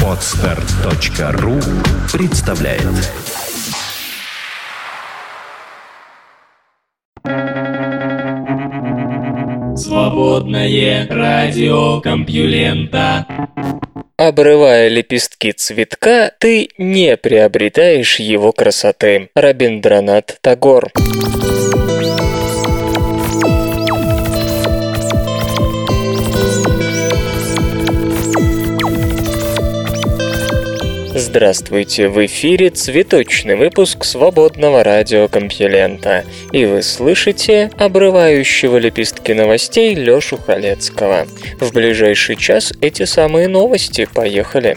Podster.ru представляет. Свободное радио Компьюлента. Обрывая лепестки цветка, ты не приобретаешь его красоты. Рабиндранат Тагор. Здравствуйте, в эфире цветочный выпуск свободного радиокомпьюлента, и вы слышите обрывающего лепестки новостей Лёшу Халецкого. В ближайший час эти самые новости, поехали!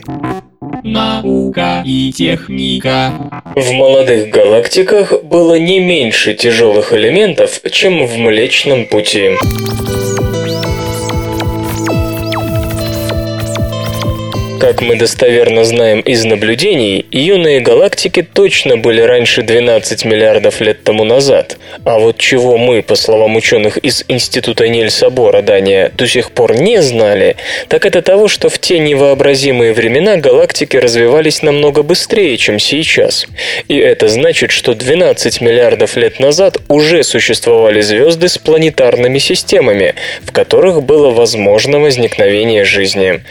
Наука и техника. В молодых галактиках было не меньше тяжелых элементов, чем в Млечном Пути. Как мы достоверно знаем из наблюдений, юные галактики точно были раньше 12 миллиардов лет тому назад. А вот чего мы, по словам ученых из Института Нильса Бора, Дания, до сих пор не знали, так это того, что в те невообразимые времена галактики развивались намного быстрее, чем сейчас. И это значит, что 12 миллиардов лет назад уже существовали звезды с планетарными системами, в которых было возможно возникновение жизни.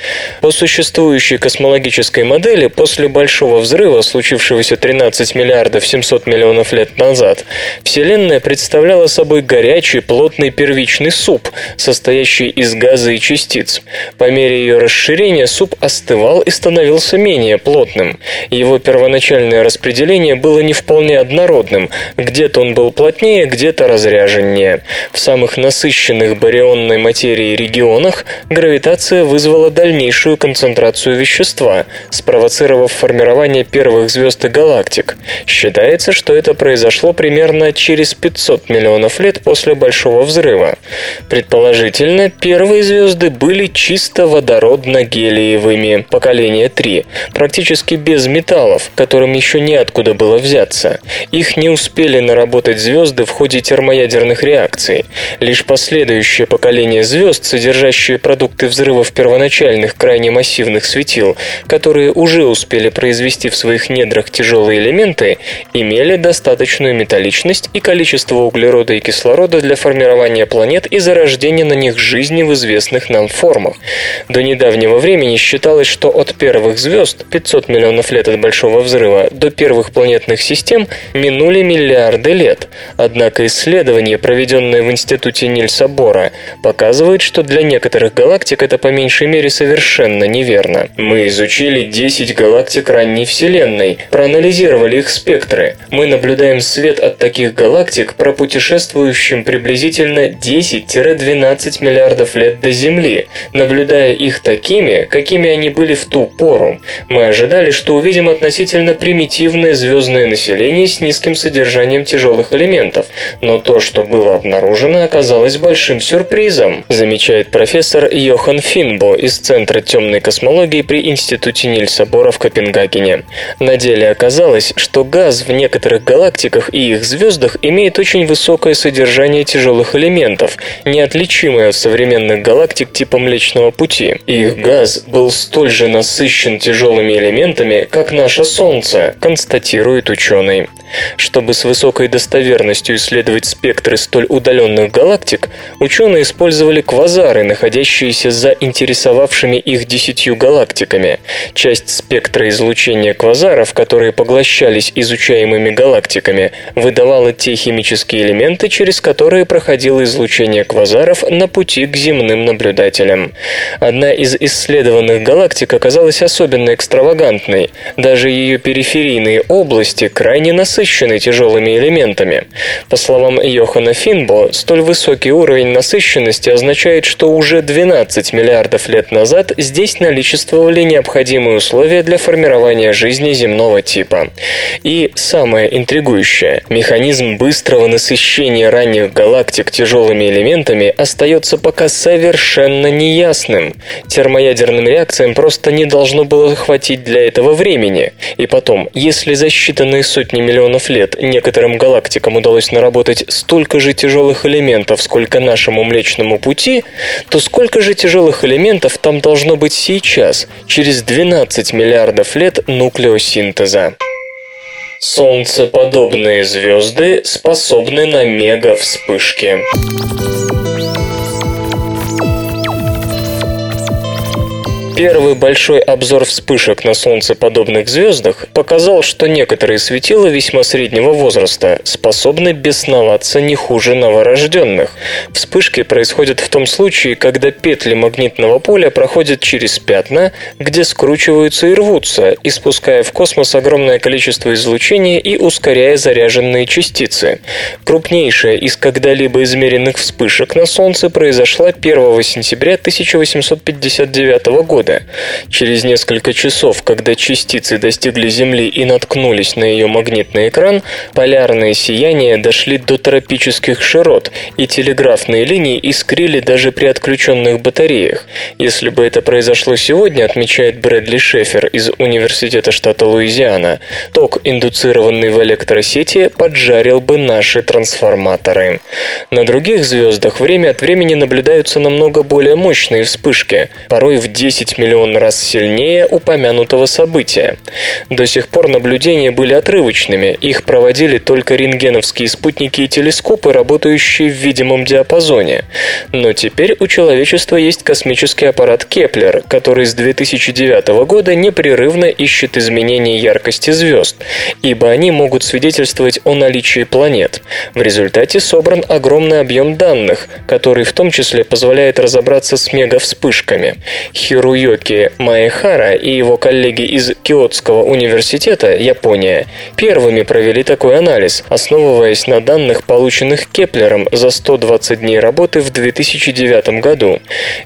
По существующей космологической модели, после Большого Взрыва, случившегося 13 миллиардов 700 миллионов лет назад, Вселенная представляла собой горячий, плотный первичный суп, состоящий из газа и частиц. По мере ее расширения суп остывал и становился менее плотным. Его первоначальное распределение было не вполне однородным. Где-то он был плотнее, где-то разряженнее. В самых насыщенных барионной материей регионах гравитация вызвала дальнейшую концентрацию вещества, спровоцировав формирование первых звезд и галактик. Считается, что это произошло примерно через 500 миллионов лет после Большого Взрыва. Предположительно, первые звезды были чисто водородно-гелиевыми, поколение 3, практически без металлов, которым еще неоткуда было взяться. Их не успели наработать звезды в ходе термоядерных реакций. Лишь последующее поколение звезд, содержащие продукты взрывов первоначальных крайне массивных светил, которые уже успели произвести в своих недрах тяжелые элементы, имели достаточную металличность и количество углерода и кислорода для формирования планет и зарождения на них жизни в известных нам формах. До недавнего времени считалось, что от первых звезд, 500 миллионов лет от Большого Взрыва, до первых планетных систем минули миллиарды лет. Однако исследование, проведенное в Институте Нильса Бора, показывает, что для некоторых галактик это по меньшей мере совершенно неверно. Мы изучили 10 галактик ранней Вселенной, проанализировали их спектры. Мы наблюдаем свет от таких галактик, пропутешествующим приблизительно 10-12 миллиардов лет до Земли, наблюдая их такими, какими они были в ту пору. Мы ожидали, что увидим относительно примитивное звездное население с низким содержанием тяжелых элементов, но то, что было обнаружено, оказалось большим сюрпризом, замечает профессор Йохан Финбо из Центра темной космологии при Институте Нильса Бора в Копенгагене. На деле оказалось, что газ в некоторых галактиках и их звездах имеет очень высокое содержание тяжелых элементов, неотличимое от современных галактик типа Млечного Пути. Их газ был столь же насыщен тяжелыми элементами, как наше Солнце, констатирует ученый. Чтобы с высокой достоверностью исследовать спектры столь удаленных галактик, ученые использовали квазары, находящиеся за интересовавшими их 10 галактиками. Часть спектра излучения квазаров, которые поглощались изучаемыми галактиками, выдавала те химические элементы, через которые проходило излучение квазаров на пути к земным наблюдателям. Одна из исследованных галактик оказалась особенно экстравагантной. Даже ее периферийные области крайне насыщены тяжелыми элементами. По словам Йохана Финбо, столь высокий уровень насыщенности означает, что уже 12 миллиардов лет назад здесь наличествовало существовали необходимые условия для формирования жизни земного типа. И самое интригующее – механизм быстрого насыщения ранних галактик тяжелыми элементами остается пока совершенно неясным. Термоядерным реакциям просто не должно было хватить для этого времени. И потом, если за считанные сотни миллионов лет некоторым галактикам удалось наработать столько же тяжелых элементов, сколько нашему Млечному Пути, то сколько же тяжелых элементов там должно быть сейчас, через 12 миллиардов лет нуклеосинтеза. Солнцеподобные звезды способны на мега-вспышки. Первый большой обзор вспышек на солнцеподобных звездах показал, что некоторые светила весьма среднего возраста способны бесноваться не хуже новорожденных. Вспышки происходят в том случае, когда петли магнитного поля проходят через пятна, где скручиваются и рвутся, испуская в космос огромное количество излучения и ускоряя заряженные частицы. Крупнейшая из когда-либо измеренных вспышек на Солнце произошла 1 сентября 1859 года. Через несколько часов, когда частицы достигли Земли и наткнулись на ее магнитный экран, полярные сияния дошли до тропических широт, и телеграфные линии искрили даже при отключенных батареях. Если бы это произошло сегодня, отмечает Брэдли Шефер из Университета штата Луизиана, ток, индуцированный в электросети, поджарил бы наши трансформаторы. На других звездах время от времени наблюдаются намного более мощные вспышки, порой в 10 миллион раз сильнее упомянутого события. До сих пор наблюдения были отрывочными, их проводили только рентгеновские спутники и телескопы, работающие в видимом диапазоне. Но теперь у человечества есть космический аппарат Кеплер, который с 2009 года непрерывно ищет изменения яркости звезд, ибо они могут свидетельствовать о наличии планет. В результате собран огромный объем данных, который в том числе позволяет разобраться с мегавспышками. Руёки Маехара и его коллеги из Киотского университета, Япония, первыми провели такой анализ, основываясь на данных, полученных Кеплером за 120 дней работы в 2009 году.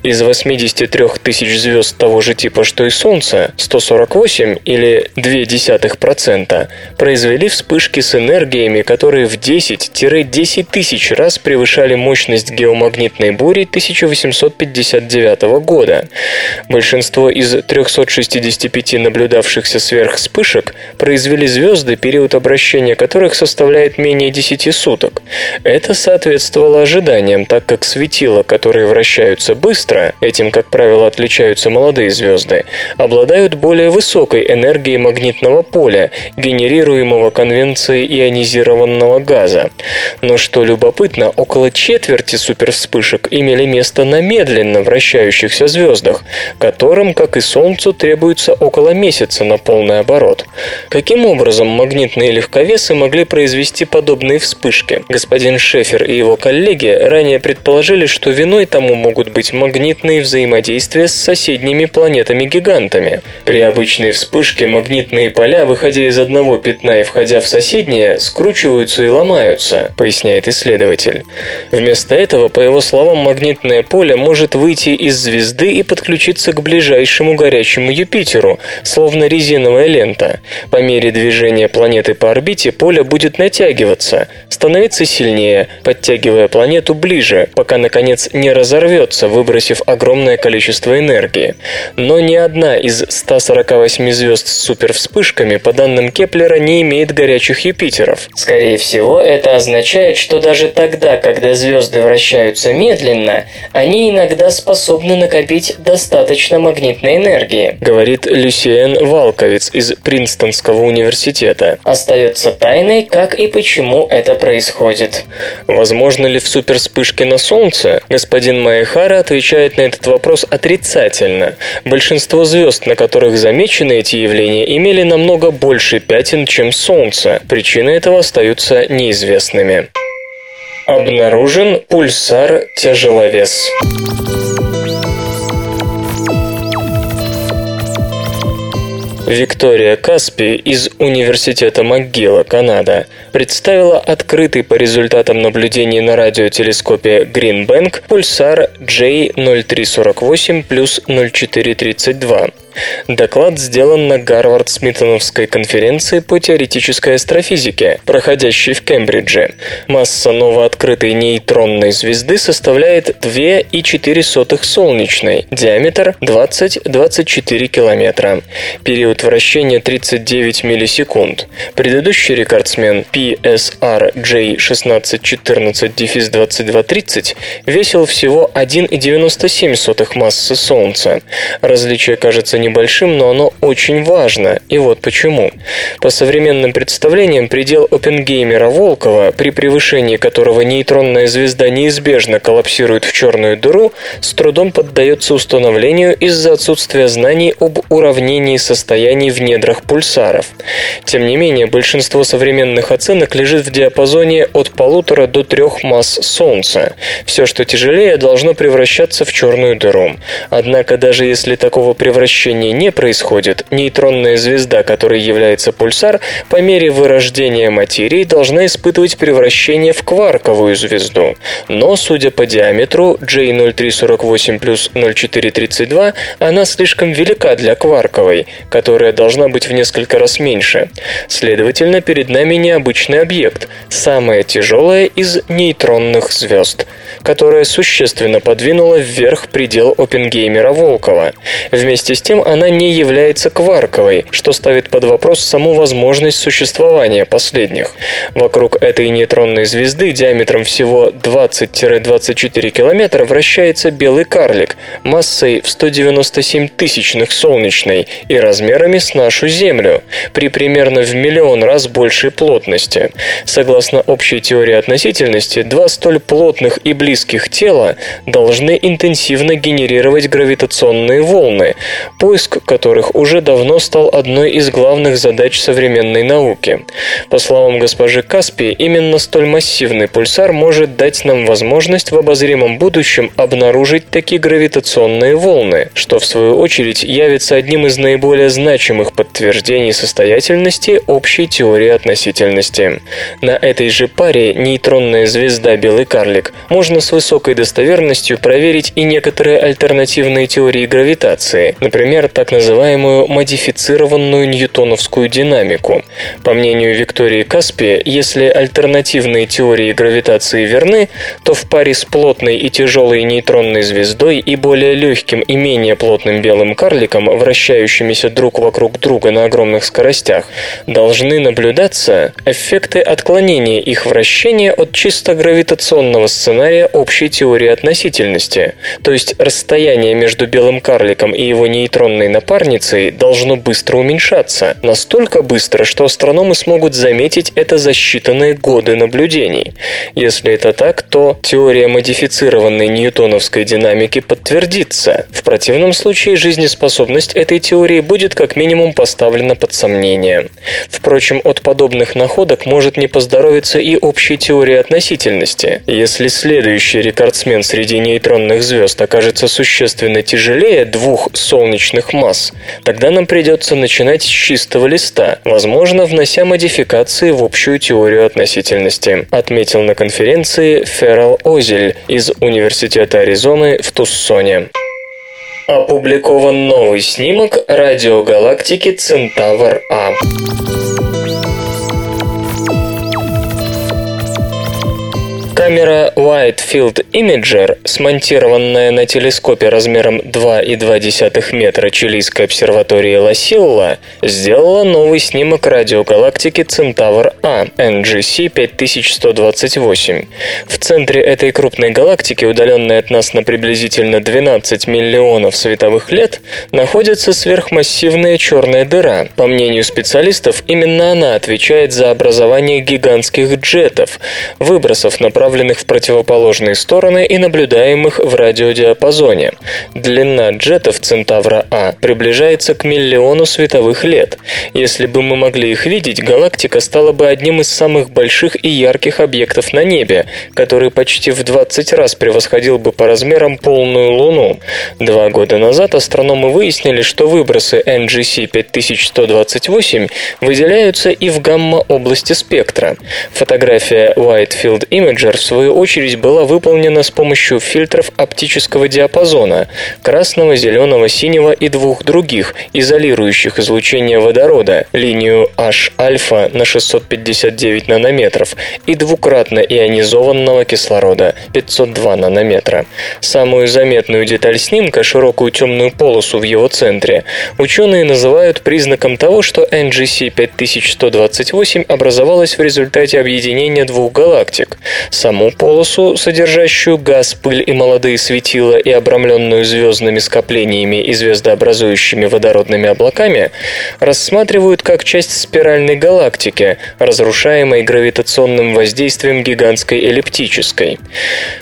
Из 83 тысяч звезд того же типа, что и Солнце, 148 или 0,2% произвели вспышки с энергиями, которые в 10-10 тысяч раз превышали мощность геомагнитной бури 1859 года. Большинство из 365 наблюдавшихся сверхвспышек произвели звезды, период обращения которых составляет менее 10 суток. Это соответствовало ожиданиям, так как светила, которые вращаются быстро, этим, как правило, отличаются молодые звезды, обладают более высокой энергией магнитного поля, генерируемого конвекцией ионизированного газа. Но что любопытно, около четверти супервспышек имели место на медленно вращающихся звездах, которым, как и Солнцу, требуется около месяца на полный оборот. Каким образом магнитные легковесы могли произвести подобные вспышки? Господин Шефер и его коллеги ранее предположили, что виной тому могут быть магнитные взаимодействия с соседними планетами-гигантами. При обычной вспышке магнитные поля, выходя из одного пятна и входя в соседнее, скручиваются и ломаются, поясняет исследователь. Вместо этого, по его словам, магнитное поле может выйти из звезды и подключиться к ближайшему горячему Юпитеру, словно резиновая лента. По мере движения планеты по орбите поле будет натягиваться, становиться сильнее, подтягивая планету ближе, пока, наконец, не разорвется, выбросив огромное количество энергии. Но ни одна из 148 звезд с супервспышками, по данным Кеплера, не имеет горячих Юпитеров. Скорее всего, это означает, что даже тогда, когда звезды вращаются медленно, они иногда способны накопить достаточно магнитной энергии, говорит Люсиен Валковиц из Принстонского университета. Остается тайной, как и почему это происходит. Возможно ли в супервспышке на Солнце? Господин Маехара отвечает на этот вопрос отрицательно. Большинство звезд, на которых замечены эти явления, имели намного больше пятен, чем Солнце. Причины этого остаются неизвестными. Обнаружен пульсар-тяжеловес. Виктория Каспи из Университета Макгилла, Канада, представила открытый по результатам наблюдений на радиотелескопе Гринбэнк пульсар J0348+0432. Доклад сделан на Гарвард-Смитоновской конференции по теоретической астрофизике, проходящей в Кембридже. Масса новооткрытой нейтронной звезды составляет 2,04 солнечной, диаметр 20-24 километра. Период вращения 39 миллисекунд. Предыдущий рекордсмен PSRJ1614-2230 весил всего 1,97 массы Солнца. Различие кажется небольшим, но оно очень важно, и вот почему. По современным представлениям, предел Оппенгеймера-Волкова, при превышении которого нейтронная звезда неизбежно коллапсирует в черную дыру, с трудом поддается установлению из-за отсутствия знаний об уравнении состояний в недрах пульсаров. Тем не менее, большинство современных оценок лежит в диапазоне от 1,5 до 3 масс Солнца. Все, что тяжелее, должно превращаться в черную дыру. Однако, даже если такого превращения не происходит, нейтронная звезда, которой является пульсар, по мере вырождения материи должна испытывать превращение в кварковую звезду. Но, судя по диаметру J0348+0432, она слишком велика для кварковой, которая должна быть в несколько раз меньше. Следовательно, перед нами необычный объект, самая тяжелая из нейтронных звезд, которая существенно подвинула вверх предел Оппенгеймера-Волкова. Вместе с тем она не является кварковой, что ставит под вопрос саму возможность существования последних. Вокруг этой нейтронной звезды диаметром всего 20-24 километра вращается белый карлик массой в 197 тысячных солнечной и размерами с нашу Землю, при примерно в миллион раз большей плотности. Согласно общей теории относительности, два столь плотных и близких тела должны интенсивно генерировать гравитационные волны, поиск которых уже давно стал одной из главных задач современной науки. По словам госпожи Каспи, именно столь массивный пульсар может дать нам возможность в обозримом будущем обнаружить такие гравитационные волны, что в свою очередь явится одним из наиболее значимых подтверждений состоятельности общей теории относительности. На этой же паре нейтронная звезда белый карлик можно с высокой достоверностью проверить и некоторые альтернативные теории гравитации, например, так называемую модифицированную ньютоновскую динамику. По мнению Виктории Каспи, если альтернативные теории гравитации верны, то в паре с плотной и тяжелой нейтронной звездой и более легким и менее плотным белым карликом, вращающимися друг вокруг друга на огромных скоростях, должны наблюдаться эффекты отклонения их вращения от чисто гравитационного сценария общей теории относительности, то есть расстояние между белым карликом и его нейтронной напарницей должно быстро уменьшаться, настолько быстро, что астрономы смогут заметить это за считанные годы наблюдений. Если это так, то теория модифицированной ньютоновской динамики подтвердится. В противном случае жизнеспособность этой теории будет как минимум поставлена под сомнение. Впрочем, от подобных находок может не поздоровиться и общей теории относительности. Если следующий рекордсмен среди нейтронных звезд окажется существенно тяжелее 2 солнечных масс, тогда нам придется начинать с чистого листа, возможно, внося модификации в общую теорию относительности, отметил на конференции Феррел Озель из Университета Аризоны в Туссоне. Опубликован новый снимок радиогалактики Центавр-А. Камера White Field Imager, смонтированная на телескопе размером 2,2 метра чилийской обсерватории Ла Силла, сделала новый снимок радиогалактики Центавр-А NGC 5128. В центре этой крупной галактики, удаленной от нас на приблизительно 12 миллионов световых лет, находится сверхмассивная черная дыра. По мнению специалистов, именно она отвечает за образование гигантских джетов, выбросов направлений в противоположные стороны и наблюдаемых в радиодиапазоне. Длина джетов Центавра-А приближается к миллиону световых лет. Если бы мы могли их видеть, галактика стала бы одним из самых больших и ярких объектов на небе, который почти в 20 раз превосходил бы по размерам полную Луну. 2 года назад астрономы выяснили, что выбросы NGC 5128 выделяются и в гамма-области спектра. Фотография White Field Imager свою очередь, была выполнена с помощью фильтров оптического диапазона – красного, зеленого, синего и двух других, изолирующих излучение водорода, линию H-альфа на 659 нанометров и двукратно ионизованного кислорода – 502 нанометра. Самую заметную деталь снимка, широкую темную полосу в его центре, ученые называют признаком того, что NGC 5128 образовалась в результате объединения двух галактик. Саму полосу, содержащую газ, пыль и молодые светила и обрамленную звездными скоплениями и звездообразующими водородными облаками, рассматривают как часть спиральной галактики, разрушаемой гравитационным воздействием гигантской эллиптической.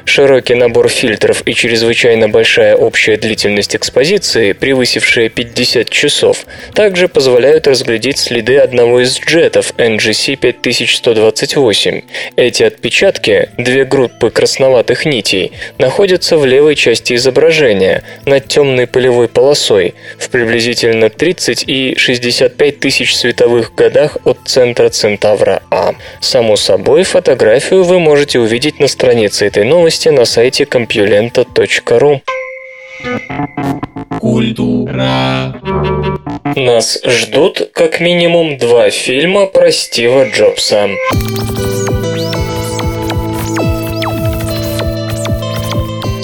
Широкий набор фильтров и чрезвычайно большая общая длительность экспозиции, превысившая 50 часов, также позволяют разглядеть следы одного из джетов NGC 5128. Эти отпечатки, две группы красноватых нитей, находятся в левой части изображения, над темной пылевой полосой, в приблизительно 30 и 65 тысяч световых годах от центра Центавра-А. Само собой, фотографию вы можете увидеть на странице этой новости на сайте compulenta.ru. Культура. Нас ждут как минимум 2 фильма про Стива Джобса.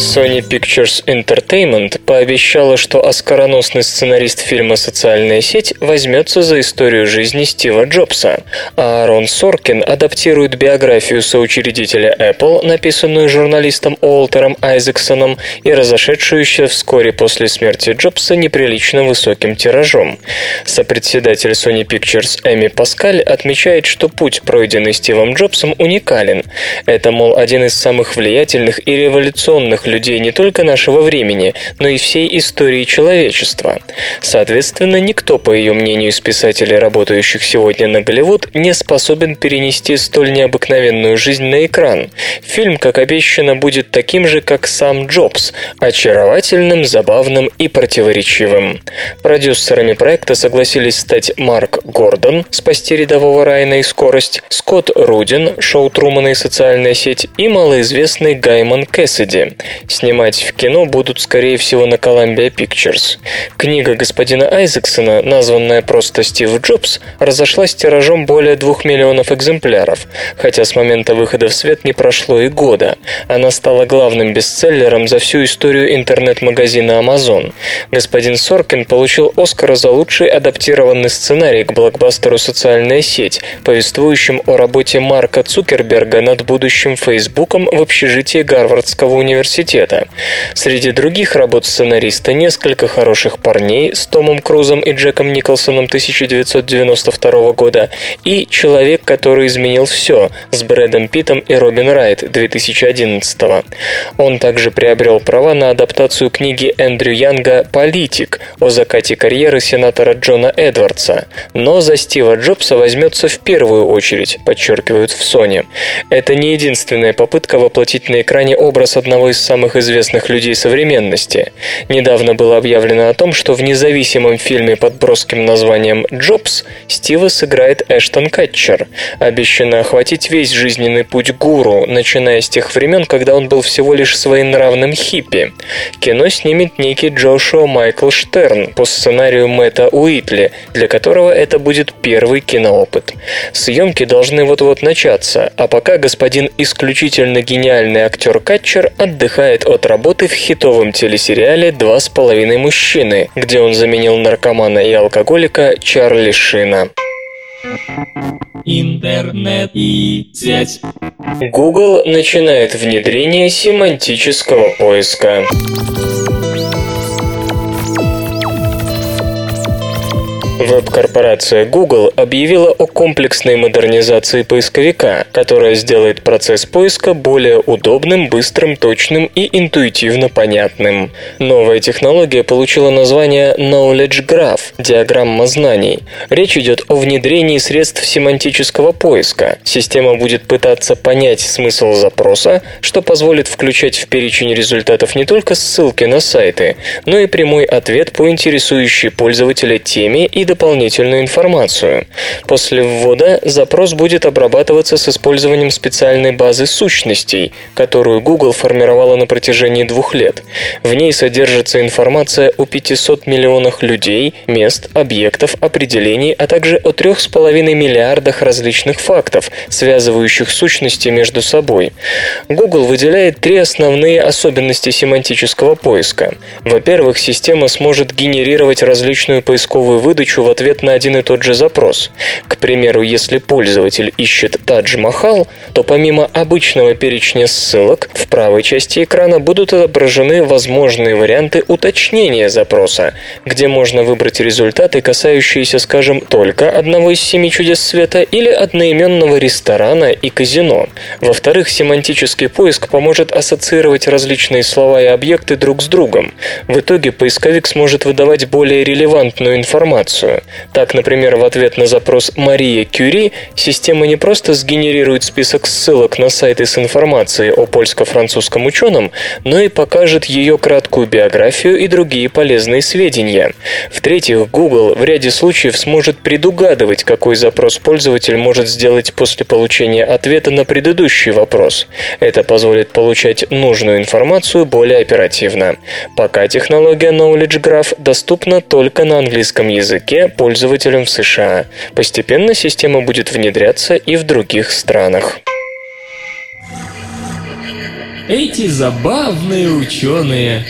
Sony Pictures Entertainment пообещала, что оскароносный сценарист фильма «Социальная сеть» возьмется за историю жизни Стива Джобса. Аарон Соркин адаптирует биографию соучредителя Apple, написанную журналистом Уолтером Айзексоном и разошедшуюся вскоре после смерти Джобса неприлично высоким тиражом. Сопредседатель Sony Pictures Эми Паскаль отмечает, что путь, пройденный Стивом Джобсом, уникален. Это, мол, один из самых влиятельных и революционных людей не только нашего времени, но и всей истории человечества. Соответственно, никто, по ее мнению, из писателей, работающих сегодня на Голливуд, не способен перенести столь необыкновенную жизнь на экран. Фильм, как обещано, будет таким же, как сам Джобс, очаровательным, забавным и противоречивым. Продюсерами проекта согласились стать Марк Гордон, «Спасти рядового Райана и скорость», Скотт Рудин, «Шоу Трумана и социальная сеть» и малоизвестный Гайман Кэссиди. Снимать в кино будут, скорее всего, на Columbia Pictures. Книга господина Айзексона, названная просто «Стив Джобс», разошлась тиражом более 2 миллионов экземпляров, хотя с момента выхода в свет не прошло и года. Она стала главным бестселлером за всю историю интернет-магазина Amazon. Господин Соркин получил Оскара за лучший адаптированный сценарий к блокбастеру «Социальная сеть», повествующим о работе Марка Цукерберга над будущим Фейсбуком в общежитии Гарвардского университета. Среди других работ сценариста «Несколько хороших парней» с Томом Крузом и Джеком Николсоном 1992 года и «Человек, который изменил все» с Брэдом Питтом и Робин Райт 2011. Он также приобрел права на адаптацию книги Эндрю Янга «Политик» о закате карьеры сенатора Джона Эдвардса. Но за Стива Джобса возьмется в первую очередь, подчеркивают в Sony. Это не единственная попытка воплотить на экране образ одного из самых известных людей современности. Недавно было объявлено о том, что в независимом фильме под броским названием «Джобс» Стива сыграет Эштон Катчер. Обещано охватить весь жизненный путь гуру, начиная с тех времен, когда он был всего лишь своенравным хиппи. Кино снимет некий Джошуа Майкл Штерн по сценарию Мэтта Уитли, для которого это будет первый киноопыт. Съемки должны вот-вот начаться, а пока господин исключительно гениальный актер Катчер отдыхает от работы в хитовом телесериале «2,5 мужчины», где он заменил наркомана и алкоголика Чарли Шина. Интернет и сеть. Google начинает внедрение семантического поиска. Веб-корпорация Google объявила о комплексной модернизации поисковика, которая сделает процесс поиска более удобным, быстрым, точным и интуитивно понятным. Новая технология получила название Knowledge Graph – диаграмма знаний. Речь идет о внедрении средств семантического поиска. Система будет пытаться понять смысл запроса, что позволит включать в перечень результатов не только ссылки на сайты, но и прямой ответ по интересующей пользователя теме и дополнительную информацию. После ввода запрос будет обрабатываться с использованием специальной базы сущностей, которую Google формировала на протяжении 2 лет. В ней содержится информация о 500 миллионах людей, мест, объектов, определений, а также о 3,5 миллиардах различных фактов, связывающих сущности между собой. Google выделяет 3 основные особенности семантического поиска. Во-первых, система сможет генерировать различную поисковую выдачу в ответ на один и тот же запрос. К примеру, если пользователь ищет Тадж-Махал, то помимо обычного перечня ссылок, в правой части экрана будут отображены возможные варианты уточнения запроса, где можно выбрать результаты, касающиеся, скажем, только одного из 7 чудес света или одноименного ресторана и казино. Во-вторых, семантический поиск поможет ассоциировать различные слова и объекты друг с другом. В итоге поисковик сможет выдавать более релевантную информацию. Так, например, в ответ на запрос «Мария Кюри» система не просто сгенерирует список ссылок на сайты с информацией о польско-французском ученом, но и покажет ее краткую биографию и другие полезные сведения. В-третьих, Google в ряде случаев сможет предугадывать, какой запрос пользователь может сделать после получения ответа на предыдущий вопрос. Это позволит получать нужную информацию более оперативно. Пока технология Knowledge Graph доступна только на английском языке пользователям в США. Постепенно система будет внедряться и в других странах. Эти забавные ученые.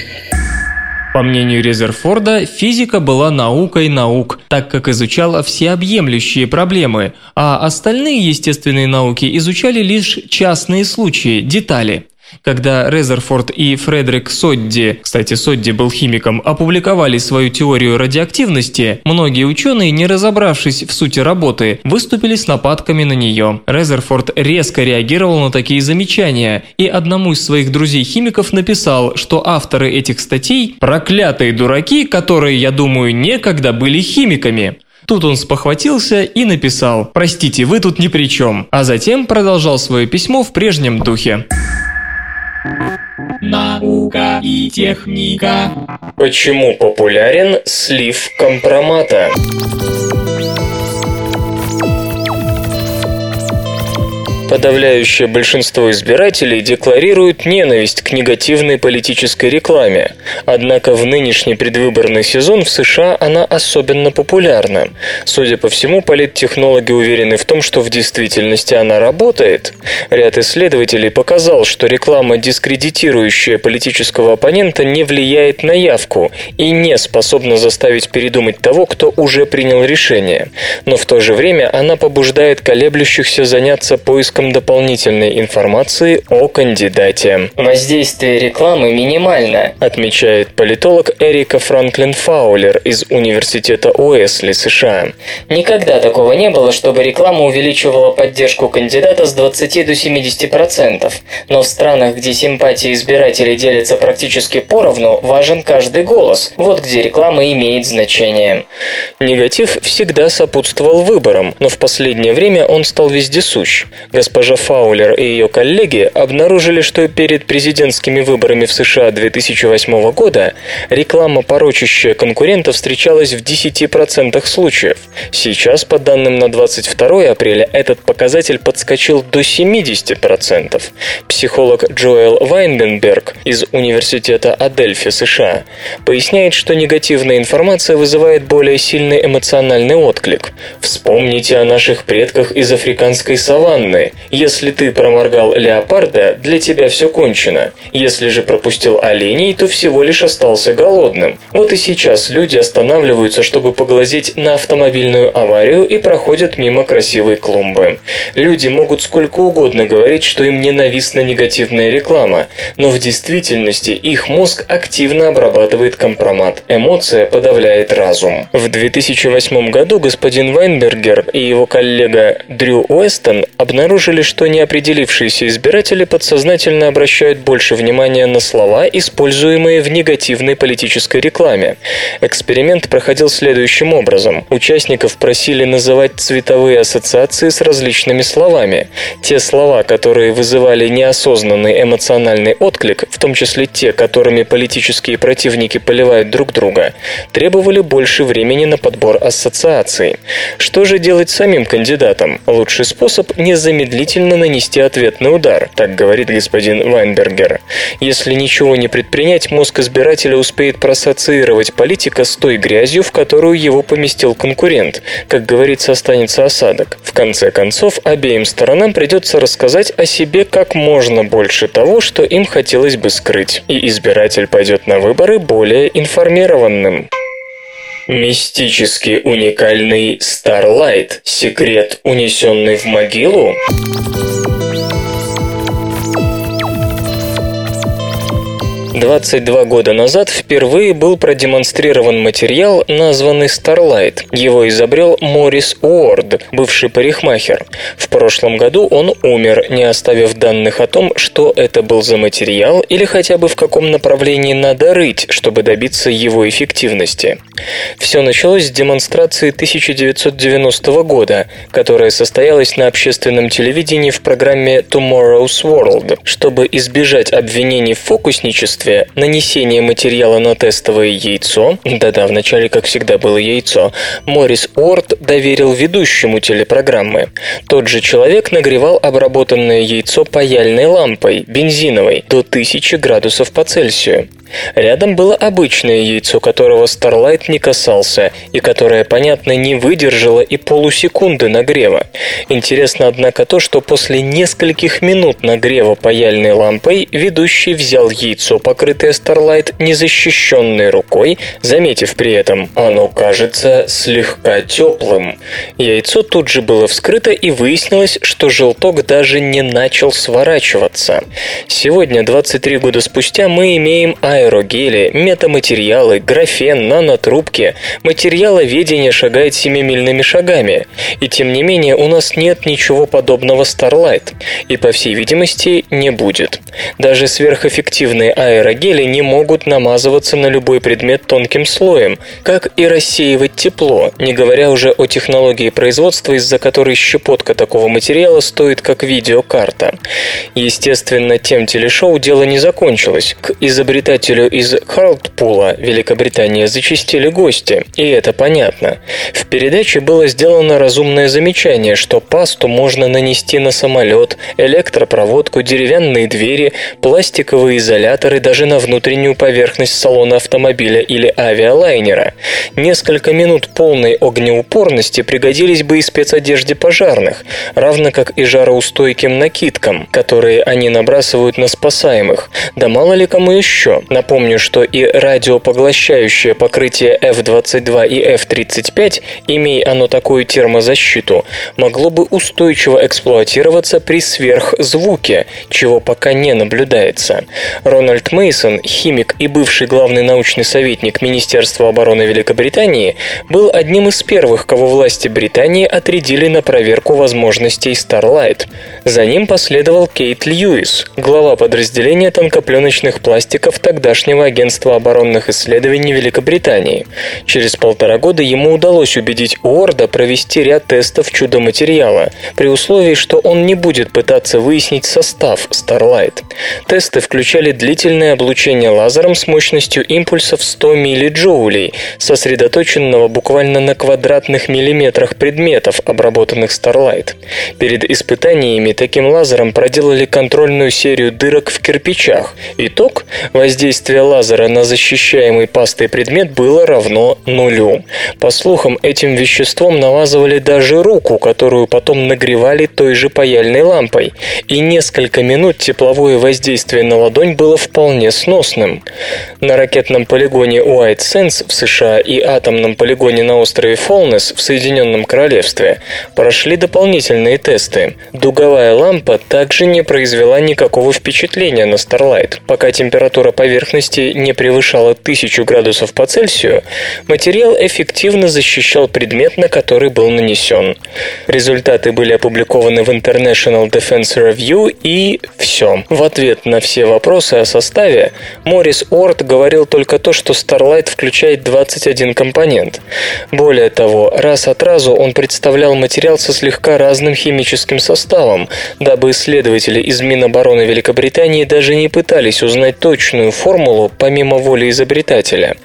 По мнению Резерфорда, физика была наукой наук, так как изучала всеобъемлющие проблемы, а остальные естественные науки изучали лишь частные случаи, детали. Когда Резерфорд и Фредерик Содди, кстати, Содди был химиком, опубликовали свою теорию радиоактивности, многие ученые, не разобравшись в сути работы, выступили с нападками на нее. Резерфорд резко реагировал на такие замечания и одному из своих друзей-химиков написал, что авторы этих статей – проклятые дураки, которые, я думаю, некогда были химиками. Тут он спохватился и написал «Простите, вы тут ни при чем», а затем продолжал свое письмо в прежнем духе. Наука и техника. Почему популярен слив компромата? Подавляющее большинство избирателей декларирует ненависть к негативной политической рекламе. Однако в нынешний предвыборный сезон в США она особенно популярна. Судя по всему, политтехнологи уверены в том, что в действительности она работает. Ряд исследователей показал, что реклама, дискредитирующая политического оппонента, не влияет на явку и не способна заставить передумать того, кто уже принял решение. Но в то же время она побуждает колеблющихся заняться поиском дополнительной информации о кандидате. Воздействие рекламы минимально, отмечает политолог Эрика Франклин Фаулер из Университета Уэсли, США. Никогда такого не было, чтобы реклама увеличивала поддержку кандидата с 20 до 70%. Но в странах, где симпатии избирателей делятся практически поровну, важен каждый голос. Вот где реклама имеет значение. Негатив всегда сопутствовал выборам, но в последнее время он стал вездесущ. Госпожа Фаулер и ее коллеги обнаружили, что перед президентскими выборами в США 2008 года реклама, порочащая конкурента, встречалась в 10% случаев. Сейчас, по данным на 22 апреля, этот показатель подскочил до 70%. Психолог Джоэл Вайнбенберг из Университета Адельфи, США, поясняет, что негативная информация вызывает более сильный эмоциональный отклик. Вспомните о наших предках из африканской саванны. Если ты проморгал леопарда, для тебя все кончено. Если же пропустил оленей, то всего лишь остался голодным. Вот и сейчас люди останавливаются, чтобы поглазеть на автомобильную аварию и проходят мимо красивой клумбы. Люди могут сколько угодно говорить, что им ненавистна негативная реклама, но в действительности их мозг активно обрабатывает компромат. Эмоция подавляет разум. В 2008 году господин Вайнбергер и его коллега Дрю Уэстон обнаружили обнаружили, что неопределившиеся избиратели подсознательно обращают больше внимания на слова, используемые в негативной политической рекламе. Эксперимент проходил следующим образом. Участников просили называть цветовые ассоциации с различными словами. Те слова, которые вызывали неосознанный эмоциональный отклик, в том числе те, которыми политические противники поливают друг друга, требовали больше времени на подбор ассоциаций. Что же делать самим кандидатам? Лучший способ – незамедлительно нанести ответный удар, так говорит господин Вайнбергер. Если ничего не предпринять, мозг избирателя успеет проассоциировать политика с той грязью, в которую его поместил конкурент. Как говорится, останется осадок. В конце концов, обеим сторонам придется рассказать о себе как можно больше того, что им хотелось бы скрыть. И избиратель пойдет на выборы более информированным. Мистически уникальный Старлайт. Секрет, унесенный в могилу? – 22 года назад впервые был продемонстрирован материал, названный «Старлайт». Его изобрел Морис Уорд, бывший парикмахер. В прошлом году он умер, не оставив данных о том, что это был за материал или хотя бы в каком направлении надо рыть, чтобы добиться его эффективности. Все началось с демонстрации 1990 года, которая состоялась на общественном телевидении в программе «Tomorrow's World». Чтобы избежать обвинений в фокусничестве, нанесение материала на тестовое яйцо, да-да, вначале, как всегда, было яйцо, Морис Уорд доверил ведущему телепрограммы. Тот же человек нагревал обработанное яйцо паяльной лампой, бензиновой, до 1000 градусов по Цельсию. Рядом было обычное яйцо, которого Старлайт не касался, и которое, понятно, не выдержало и полусекунды нагрева. Интересно, однако, то, что после нескольких минут нагрева паяльной лампой ведущий взял яйцо, покрытое Старлайт, незащищенной рукой, заметив при этом: оно кажется слегка теплым. Яйцо тут же было вскрыто, и выяснилось, что желток даже не начал сворачиваться. Сегодня, 23 года спустя, мы имеем аэрогели, метаматериалы, графен, нанотрубки. Материаловедение шагает семимильными шагами. И тем не менее у нас нет ничего подобного Starlight. И, по всей видимости, не будет. Даже сверхэффективные аэрогели не могут намазываться на любой предмет тонким слоем, как и рассеивать тепло, не говоря уже о технологии производства, из-за которой щепотка такого материала стоит как видеокарта. Естественно, тем телешоу дело не закончилось. К изобретателю из Хартпула, Великобритания, зачастили гости, и это понятно. В передаче было сделано разумное замечание, что пасту можно нанести на самолет, электропроводку, деревянные двери, пластиковые изоляторы, даже на внутреннюю поверхность салона автомобиля или авиалайнера. Несколько минут полной огнеупорности пригодились бы и спецодежде пожарных, равно как и жароустойким накидкам, которые они набрасывают на спасаемых. Да мало ли кому еще. Напомню, что и радиопоглощающее покрытие F-22 и F-35, имея оно такую термозащиту, могло бы устойчиво эксплуатироваться при сверхзвуке, чего пока не наблюдается. Рональд Мейсон, химик и бывший главный научный советник Министерства обороны Великобритании, был одним из первых, кого власти Британии отрядили на проверку возможностей Starlight. За ним последовал Кейт Льюис, глава подразделения тонкопленочных пластиков тогдашнего агентства оборонных исследований Великобритании. Через 1,5 года ему удалось убедить Уорда провести ряд тестов чудо-материала, при условии, что он не будет пытаться выяснить состав Starlight. Тесты включали длительное облучение лазером с мощностью импульсов 100 миллиджоулей, сосредоточенного буквально на квадратных миллиметрах предметов, обработанных Starlight. Перед испытаниями таким лазером проделали контрольную серию дырок в кирпичах. Итог – воздействие лазера на защищаемый пастой предмет было равно 0. По слухам, этим веществом намазывали даже руку, которую потом нагревали той же паяльной лампой. И несколько минут тепловое воздействие на ладонь было вполне сносным. На ракетном полигоне White Sands в США и атомном полигоне на острове Фолнес в Соединенном Королевстве прошли дополнительные тесты. Дуговая лампа также не произвела никакого впечатления на Starlight, пока температура поверхности поверхности не превышала 1000 градусов по Цельсию, материал эффективно защищал предмет, на который был нанесен. Результаты были опубликованы в International Defense Review и все. В ответ на все вопросы о составе Морис Уорд говорил только то, что Starlight включает 21 компонент. Более того, раз от разу он представлял материал со слегка разным химическим составом, дабы исследователи из Минобороны Великобритании даже не пытались узнать точную формулу помимо воли изобретателя.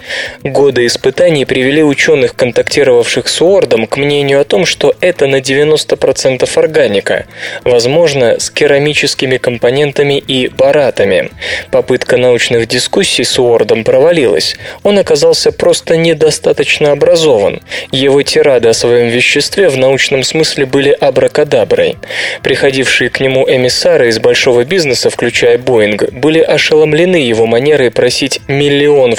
Годы испытаний привели ученых, контактировавших с Уордом, к мнению о том, что это на 90% органика, возможно, с керамическими компонентами и баратами. Попытка научных дискуссий с Уордом провалилась. Он оказался просто недостаточно образован. Его тирады о своем веществе в научном смысле были абракадаброй. Приходившие к нему эмиссары из большого бизнеса, включая Боинг, были ошеломлены его манерой просить £1 миллион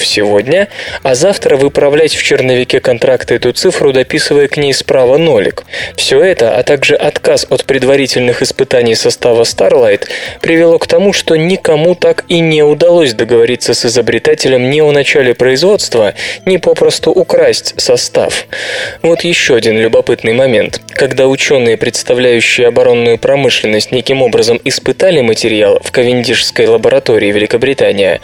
сегодня, а завтра выправлять в черновике контракта эту цифру, дописывая к ней справа нолик. Все это, а также отказ от предварительных испытаний состава Starlight, привело к тому, что никому так и не удалось договориться с изобретателем ни о начале производства, ни попросту украсть состав. Вот еще один любопытный момент. Когда ученые, представляющие оборонную промышленность, неким образом испытали материал в Кавендишской лаборатории Великобритания,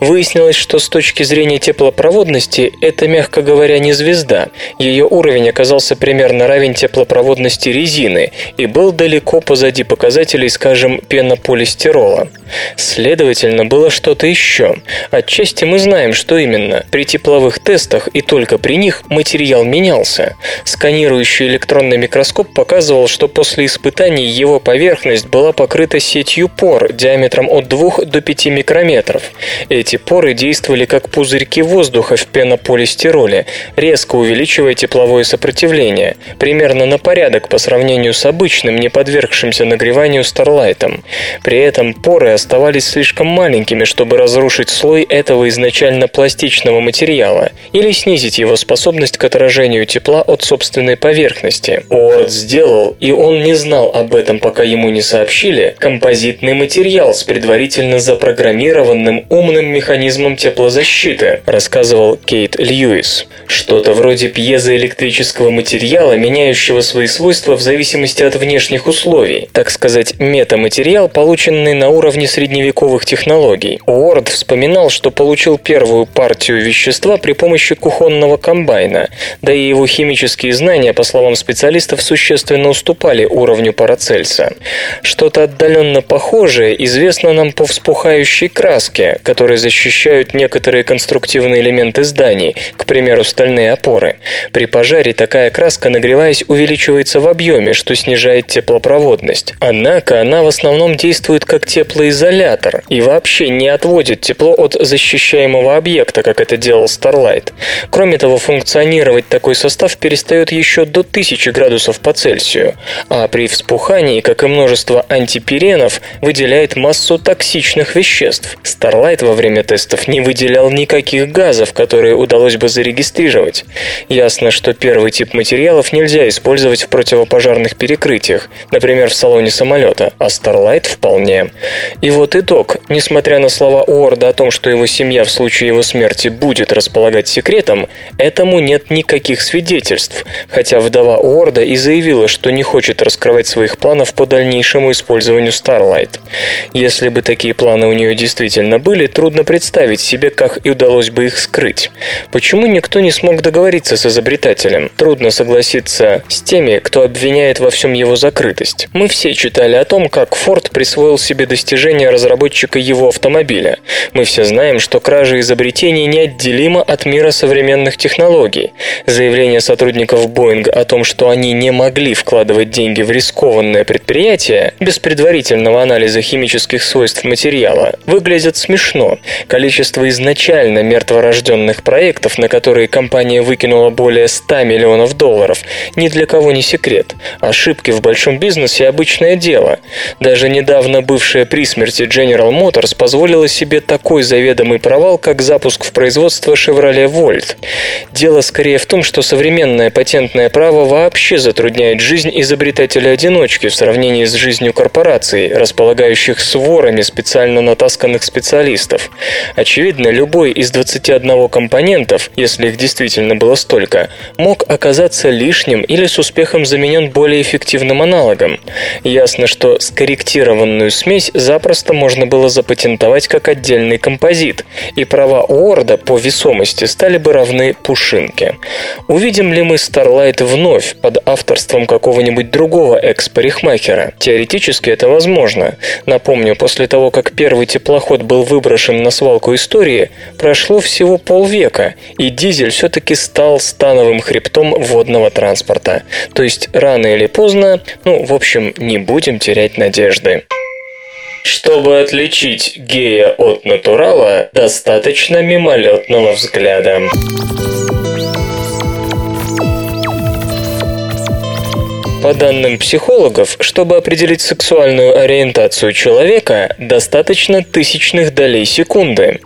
выяснилось, что с точки зрения теплопроводности это, мягко говоря, не звезда. Ее уровень оказался примерно равен теплопроводности резины и был далеко позади показателей, скажем, пенополистирола. Следовательно, было что-то еще. Отчасти мы знаем, что именно. При тепловых тестах и только при них материал менялся. Сканирующий электронный микроскоп показывал, что после испытаний его поверхность была покрыта сетью пор диаметром от 2 до 5 микрометров. Эти поры действовали как пузырьки воздуха в пенополистироле, резко увеличивая тепловое сопротивление, примерно на порядок по сравнению с обычным, не подвергшимся нагреванию Старлайтом. При этом поры оставались слишком маленькими, чтобы разрушить слой этого изначально пластичного материала или снизить его способность к отражению тепла от собственной поверхности. Уорд сделал, и он не знал об этом, пока ему не сообщили, композитный материал с предварительно запрограммированным умным механизмом теплозащиты, рассказывал Кейт Льюис. Что-то вроде пьезоэлектрического материала, меняющего свои свойства в зависимости от внешних условий, так сказать, метаматериал, полученный на уровне средневековых технологий. Уорд вспоминал, что получил первую партию вещества при помощи кухонного комбайна, да и его химические знания, по словам специалистов, существенно уступали уровню Парацельса. Что-то отдаленно похожее известно нам по вспухающей краске, которой защищают некоторые конструктивные элементы зданий, к примеру, стальные опоры. При пожаре такая краска, нагреваясь, увеличивается в объеме, что снижает теплопроводность. Однако она в основном действует как теплоизолятор и вообще не отводит тепло от защищаемого объекта, как это делал Starlight. Кроме того, функционировать такой состав перестает еще до 1000 градусов по Цельсию, а при вспухании, как и множество антипиренов, выделяет массу токсичных веществ. Starlight во время тестов не выделял никаких газов, которые удалось бы зарегистрировать. Ясно, что первый тип материалов нельзя использовать в противопожарных перекрытиях, например, в салоне самолета, а Starlight вполне. И вот итог. Несмотря на слова Уорда о том, что его семья в случае его смерти будет располагать секретом, этому нет никаких свидетельств, хотя вдова Уорда и заявила, что не хочет раскрывать своих планов по дальнейшему использованию Starlight. Если бы такие планы у нее действительно были, трудно представить себе, как и удалось бы их скрыть. Почему никто не смог договориться с изобретателем? Трудно согласиться с теми, кто обвиняет во всем его закрытость. Мы все читали о том, как Форд присвоил себе достижения разработчика его автомобиля. Мы все знаем, что кража изобретений неотделима от мира современных технологий. Заявление сотрудников Боинга о том, что они не могли вкладывать деньги в рискованное предприятие без предварительного анализа химических свойств материала, выглядит смешно. Количество изначально мертворожденных проектов, на которые компания выкинула более $100 миллионов, ни для кого не секрет. Ошибки в большом бизнесе – обычное дело. Даже недавно бывшая при смерти General Motors позволила себе такой заведомый провал, как запуск в производство Chevrolet Volt. Дело скорее в том, что современное патентное право вообще задумывается затрудняет жизнь изобретателя-одиночки в сравнении с жизнью корпораций, располагающих сворами специально натасканных специалистов. Очевидно, любой из 21 компонентов, если их действительно было столько, мог оказаться лишним или с успехом заменен более эффективным аналогом. Ясно, что скорректированную смесь запросто можно было запатентовать как отдельный композит, и права Уорда по весомости стали бы равны пушинке. Увидим ли мы Старлайт вновь под авторством какого-нибудь другого экс-парикмахера? Теоретически это возможно. Напомню, после того, как первый теплоход был выброшен на свалку истории, прошло всего полвека, и дизель все-таки стал становым хребтом водного транспорта. То есть рано или поздно, в общем, не будем терять надежды. Чтобы отличить гея от натурала, достаточно мимолетного взгляда. По данным психологов, чтобы определить сексуальную ориентацию человека, достаточно тысячных долей секунды.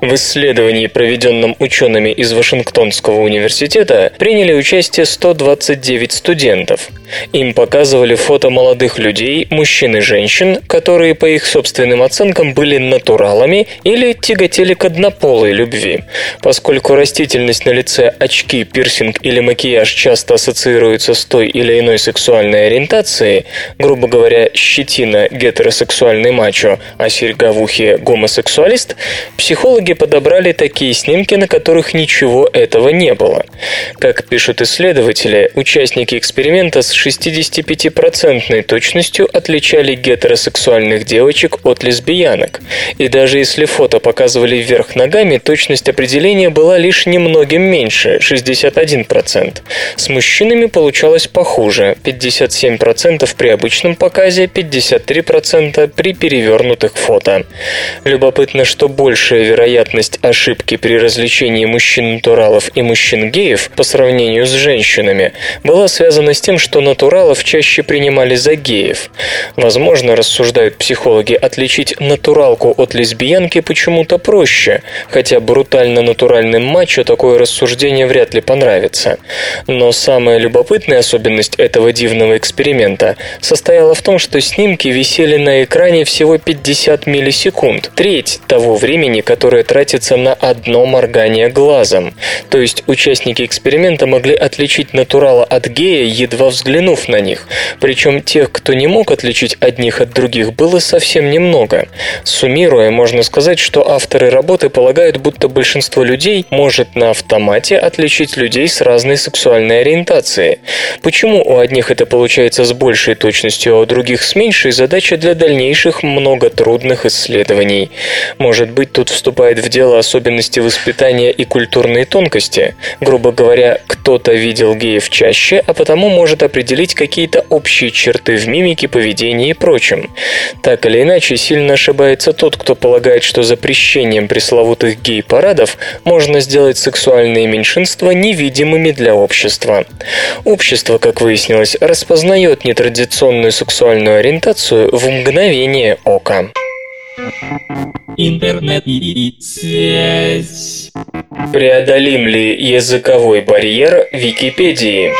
В исследовании, проведенном учеными из Вашингтонского университета, приняли участие 129 студентов. Им показывали фото молодых людей, мужчин и женщин, которые, по их собственным оценкам, были натуралами или тяготели к однополой любви. Поскольку растительность на лице, очки, пирсинг или макияж часто ассоциируются с той или иной сексуальной ориентации, грубо говоря, щетина — гетеросексуальный мачо, а серьга в ухе — гомосексуалист, психологи подобрали такие снимки, на которых ничего этого не было. Как пишут исследователи, участники эксперимента с 65% точностью отличали гетеросексуальных девочек от лесбиянок. И даже если фото показывали вверх ногами, точность определения была лишь немногим меньше — 61%. С мужчинами получалось похуже — 57% при обычном показе, 53% при перевернутых фото. Любопытно, что большая вероятность ошибки при различении мужчин-натуралов и мужчин-геев по сравнению с женщинами была связана с тем, что натуралов чаще принимали за геев. Возможно, рассуждают психологи, отличить натуралку от лесбиянки почему-то проще, хотя брутально-натуральным мачо такое рассуждение вряд ли понравится. Но самая любопытная особенность этого дивного эксперимента состояла в том, что снимки висели на экране всего 50 миллисекунд, треть того времени, которое тратится на одно моргание глазом. То есть участники эксперимента могли отличить натурала от гея, едва взглянув на них. Причем тех, кто не мог отличить одних от других, было совсем немного. Суммируя, можно сказать, что авторы работы полагают, будто большинство людей может на автомате отличить людей с разной сексуальной ориентацией. Почему у одних это получается с большей точностью, а у других с меньшей — задача для дальнейших много трудных исследований. Может быть, тут вступает в дело особенности воспитания и культурные тонкости. Грубо говоря, кто-то видел геев чаще, а потому может определить какие-то общие черты в мимике, поведении и прочем. Так или иначе, сильно ошибается тот, кто полагает, что запрещением пресловутых гей-парадов можно сделать сексуальные меньшинства невидимыми для общества. Общество, как выяснилось, распознает нетрадиционную сексуальную ориентацию в мгновение ока. Интернет и связь. Преодолим ли языковой барьер Википедии?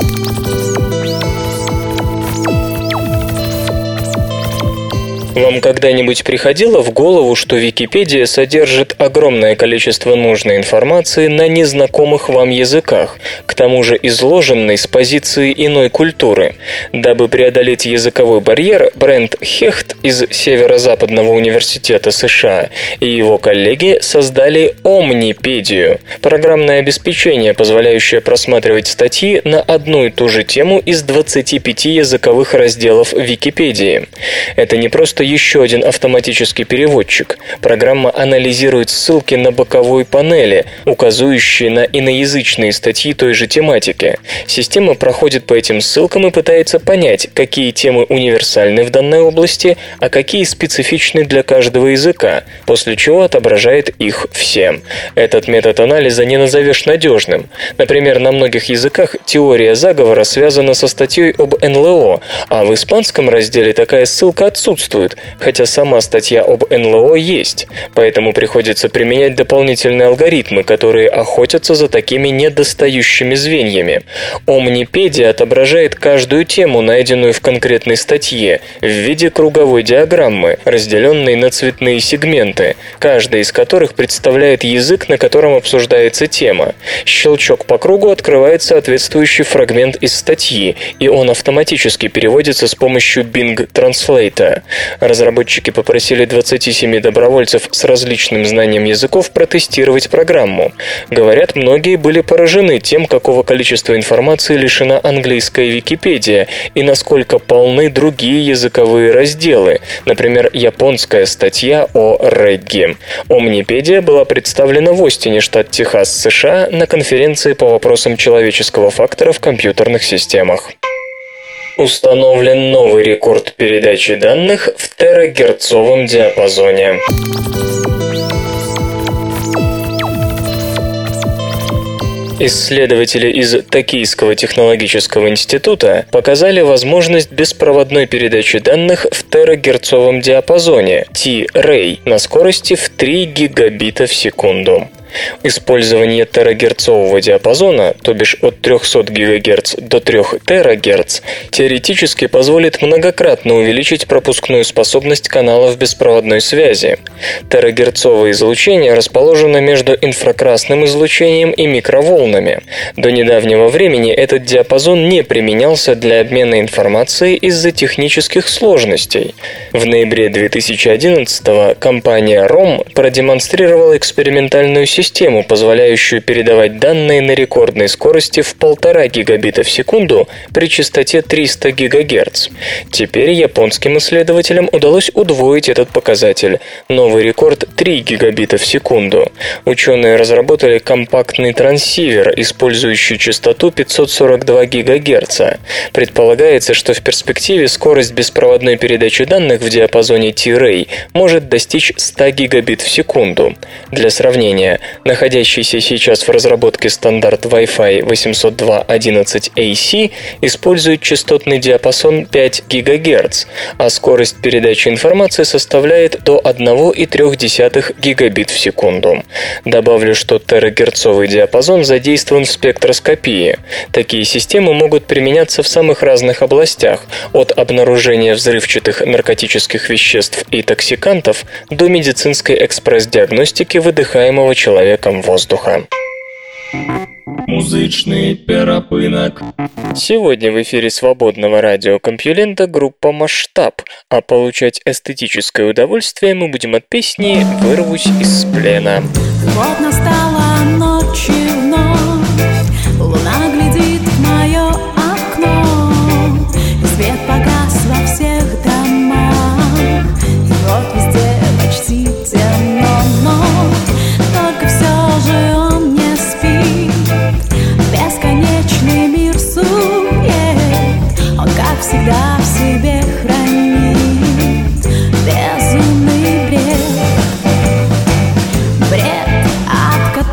Вам когда-нибудь приходило в голову, что Википедия содержит огромное количество нужной информации на незнакомых вам языках, к тому же изложенной с позиции иной культуры? Дабы преодолеть языковой барьер, Брент Хехт из Северо-Западного университета США и его коллеги создали Омнипедию – программное обеспечение, позволяющее просматривать статьи на одну и ту же тему из 25 языковых разделов Википедии. Это не просто еще один автоматический переводчик. Программа анализирует ссылки на боковой панели, указывающие на иноязычные статьи той же тематики. Система проходит по этим ссылкам и пытается понять, какие темы универсальны в данной области, а какие специфичны для каждого языка, после чего отображает их все. Этот метод анализа не назовешь надежным. Например, на многих языках теория заговора связана со статьей об НЛО, а в испанском разделе такая ссылка отсутствует, хотя сама статья об НЛО есть, поэтому приходится применять дополнительные алгоритмы, которые охотятся за такими недостающими звеньями. Омнипедия отображает каждую тему, найденную в конкретной статье, в виде круговой диаграммы, разделенной на цветные сегменты, каждая из которых представляет язык, на котором обсуждается тема. Щелчок по кругу открывает соответствующий фрагмент из статьи, и он автоматически переводится с помощью Bing Translate. Разработчики попросили 27 добровольцев с различным знанием языков протестировать программу. Говорят, многие были поражены тем, какого количества информации лишена английская Википедия и насколько полны другие языковые разделы, например, японская статья о регги. Омнипедия была представлена в Остине, штат Техас, США, на конференции по вопросам человеческого фактора в компьютерных системах. Установлен новый рекорд передачи данных в терагерцовом диапазоне. Исследователи из Токийского технологического института показали возможность беспроводной передачи данных в терагерцовом диапазоне T-Ray на скорости в 3 гигабита в секунду. Использование терагерцового диапазона, то бишь от 300 ГГц до 3 ТГц, теоретически позволит многократно увеличить пропускную способность каналов беспроводной связи. Терагерцовое излучение расположено между инфракрасным излучением и микроволнами. До недавнего времени этот диапазон не применялся для обмена информацией из-за технических сложностей. В ноябре 2011-го компания ROM продемонстрировала экспериментальную систему, позволяющую передавать данные на рекордной скорости в 1,5 гигабита в секунду при частоте 300 ГГц. Теперь японским исследователям удалось удвоить этот показатель. Новый рекорд – 3 гигабита в секунду. Ученые разработали компактный трансивер, использующий частоту 542 ГГц. Предполагается, что в перспективе скорость беспроводной передачи данных в диапазоне T-Ray может достичь 100 гигабит в секунду. Для сравнения, находящийся сейчас в разработке стандарт Wi-Fi 802.11ac использует частотный диапазон 5 ГГц, а скорость передачи информации составляет до 1,3 гигабит в секунду. Добавлю, что терагерцовый диапазон задействован в спектроскопии. Такие системы могут применяться в самых разных областях, от обнаружения взрывчатых наркотических веществ и токсикантов до медицинской экспресс-диагностики выдыхаемого человеком воздуха. Музычный перепынок. Сегодня в эфире свободного радиокомпьюлента группа «Масштаб», а получать эстетическое удовольствие мы будем от песни «Вырвусь из плена». Вот настала ночь вновь, луна глядит в мое окно, свет погас во всех домах, и вот везде почти темно, но только все же он не спит. Бесконечный мир сует, он, как всегда, в себе хранит безумный бред, бред, от которого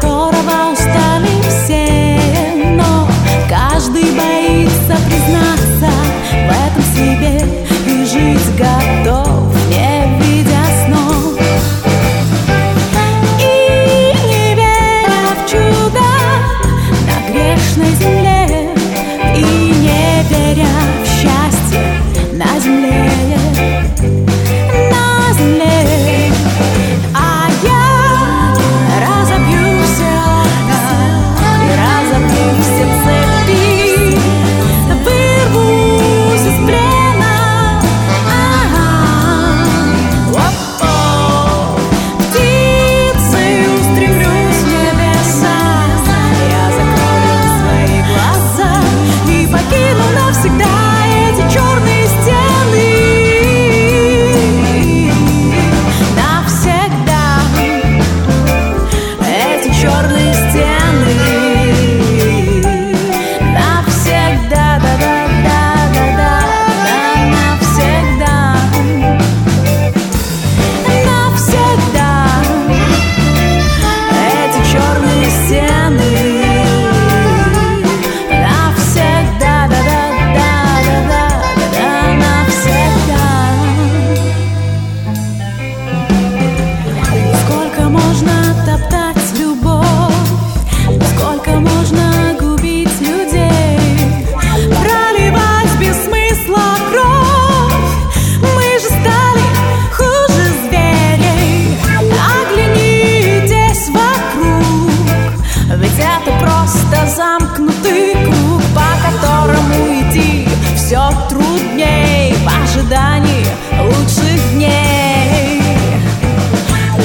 все трудней в ожидании лучших дней.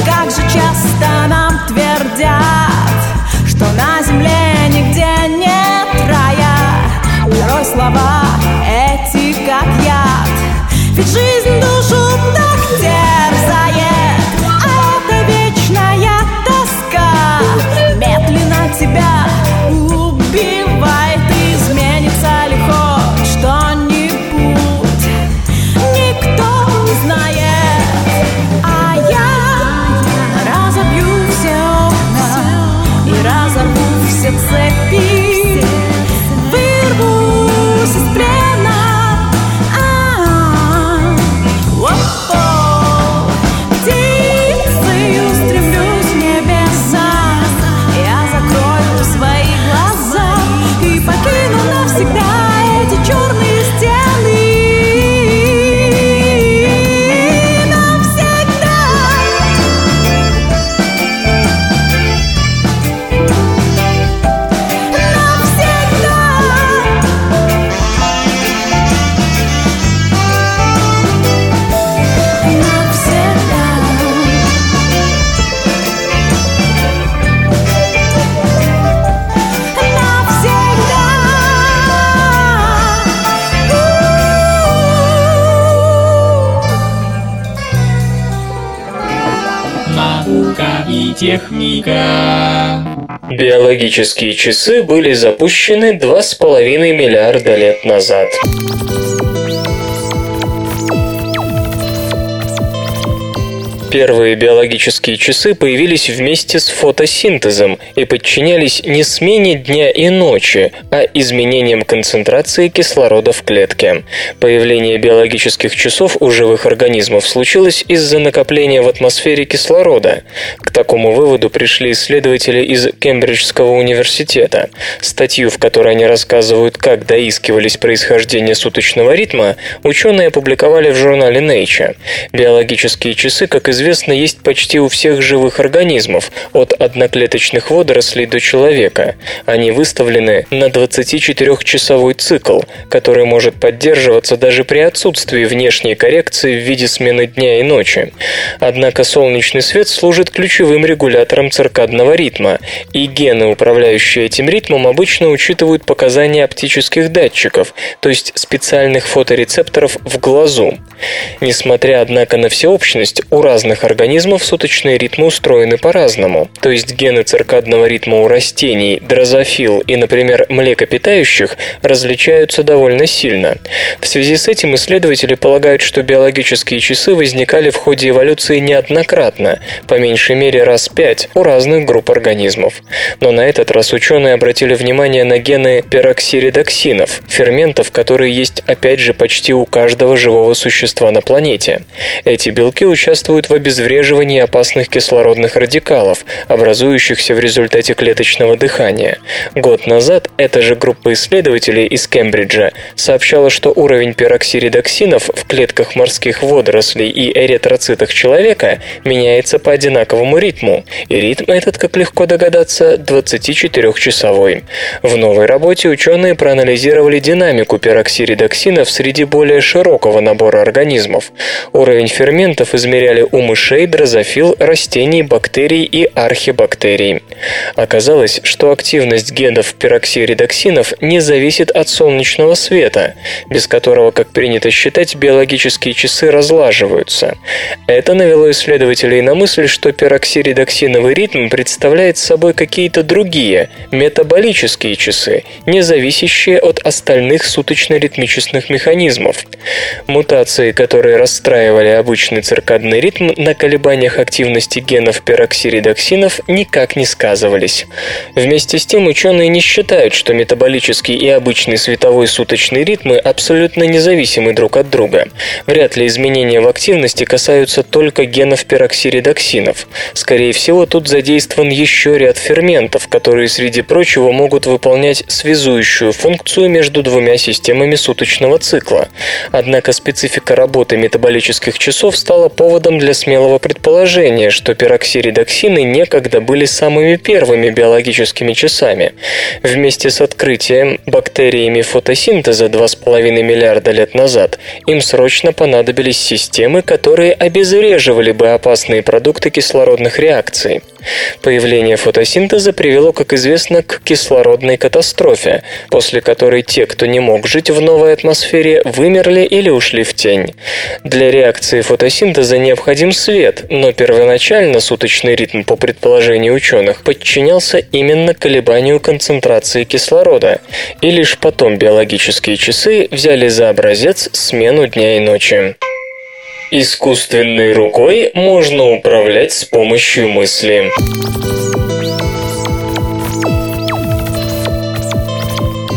Как же часто нам твердят, что на земле нигде нет рая. Порой слова эти как яд, ведь жизнь душу так терзает. А эта вечная тоска медленно тебя убивает. Изменится ли хоть что-нибудь, никто не знает. А я разобью все окна и разорву все цепи, вырвусь из плена. Птицей устремлюсь в небеса, я закрою свои глаза и покину навсегда эти черные стены. Техника. Биологические часы были запущены 2,5 миллиарда лет назад. Первые биологические часы появились вместе с фотосинтезом и подчинялись не смене дня и ночи, а изменениям концентрации кислорода в клетке. Появление биологических часов у живых организмов случилось из-за накопления в атмосфере кислорода. К такому выводу пришли исследователи из Кембриджского университета. Статью, в которой они рассказывают, как доискивались происхождения суточного ритма, ученые опубликовали в журнале Nature. Биологические часы, как известно, есть почти у всех живых организмов, от одноклеточных водорослей до человека. Они выставлены на 24-часовой цикл, который может поддерживаться даже при отсутствии внешней коррекции в виде смены дня и ночи. Однако солнечный свет служит ключевым регулятором циркадного ритма, и гены, управляющие этим ритмом, обычно учитывают показания оптических датчиков, то есть специальных фоторецепторов в глазу. Несмотря, однако, на всеобщность, у разных организмов суточные ритмы устроены по-разному. То есть гены циркадного ритма у растений, дрозофил и, например, млекопитающих различаются довольно сильно. В связи с этим исследователи полагают, что биологические часы возникали в ходе эволюции неоднократно, по меньшей мере раз 5 у разных групп организмов. Но на этот раз ученые обратили внимание на гены пероксиридоксинов, ферментов, которые есть опять же почти у каждого живого существа на планете. Эти белки участвуют в обезвреживании опасных кислородных радикалов, образующихся в результате клеточного дыхания. Год назад эта же группа исследователей из Кембриджа сообщала, что уровень пероксиридоксинов в клетках морских водорослей и эритроцитах человека меняется по одинаковому ритму, и ритм этот, как легко догадаться, 24-часовой. В новой работе ученые проанализировали динамику пероксиридоксинов среди более широкого набора организмов. Уровень ферментов измеряли у мышей, дрозофил, растений, бактерий и архибактерий. Оказалось, что активность генов пероксиридоксинов не зависит от солнечного света, без которого, как принято считать, биологические часы разлаживаются. Это навело исследователей на мысль, что пероксиридоксиновый ритм представляет собой какие-то другие, метаболические часы, не зависящие от остальных суточно-ритмических механизмов. Мутации, которые расстраивали обычный циркадный ритм, на колебаниях активности генов пероксиридоксинов никак не сказывались. Вместе с тем ученые не считают, что метаболический и обычный световой суточный ритмы абсолютно независимы друг от друга. Вряд ли изменения в активности касаются только генов пероксиридоксинов. Скорее всего, тут задействован еще ряд ферментов, которые, среди прочего, могут выполнять связующую функцию между двумя системами суточного цикла. Однако специфика работы метаболических часов стала поводом для смелого смелого предположения, что пероксиредоксины некогда были самыми первыми биологическими часами. Вместе с открытием бактериями фотосинтеза 2,5 миллиарда лет назад им срочно понадобились системы, которые обезвреживали бы опасные продукты кислородных реакций. Появление фотосинтеза привело, как известно, к кислородной катастрофе, после которой те, кто не мог жить в новой атмосфере, вымерли или ушли в тень. Для реакции фотосинтеза необходим свет, но первоначально суточный ритм, по предположению ученых, подчинялся именно колебанию концентрации кислорода, и лишь потом биологические часы взяли за образец смену дня и ночи. Искусственной рукой можно управлять с помощью мысли.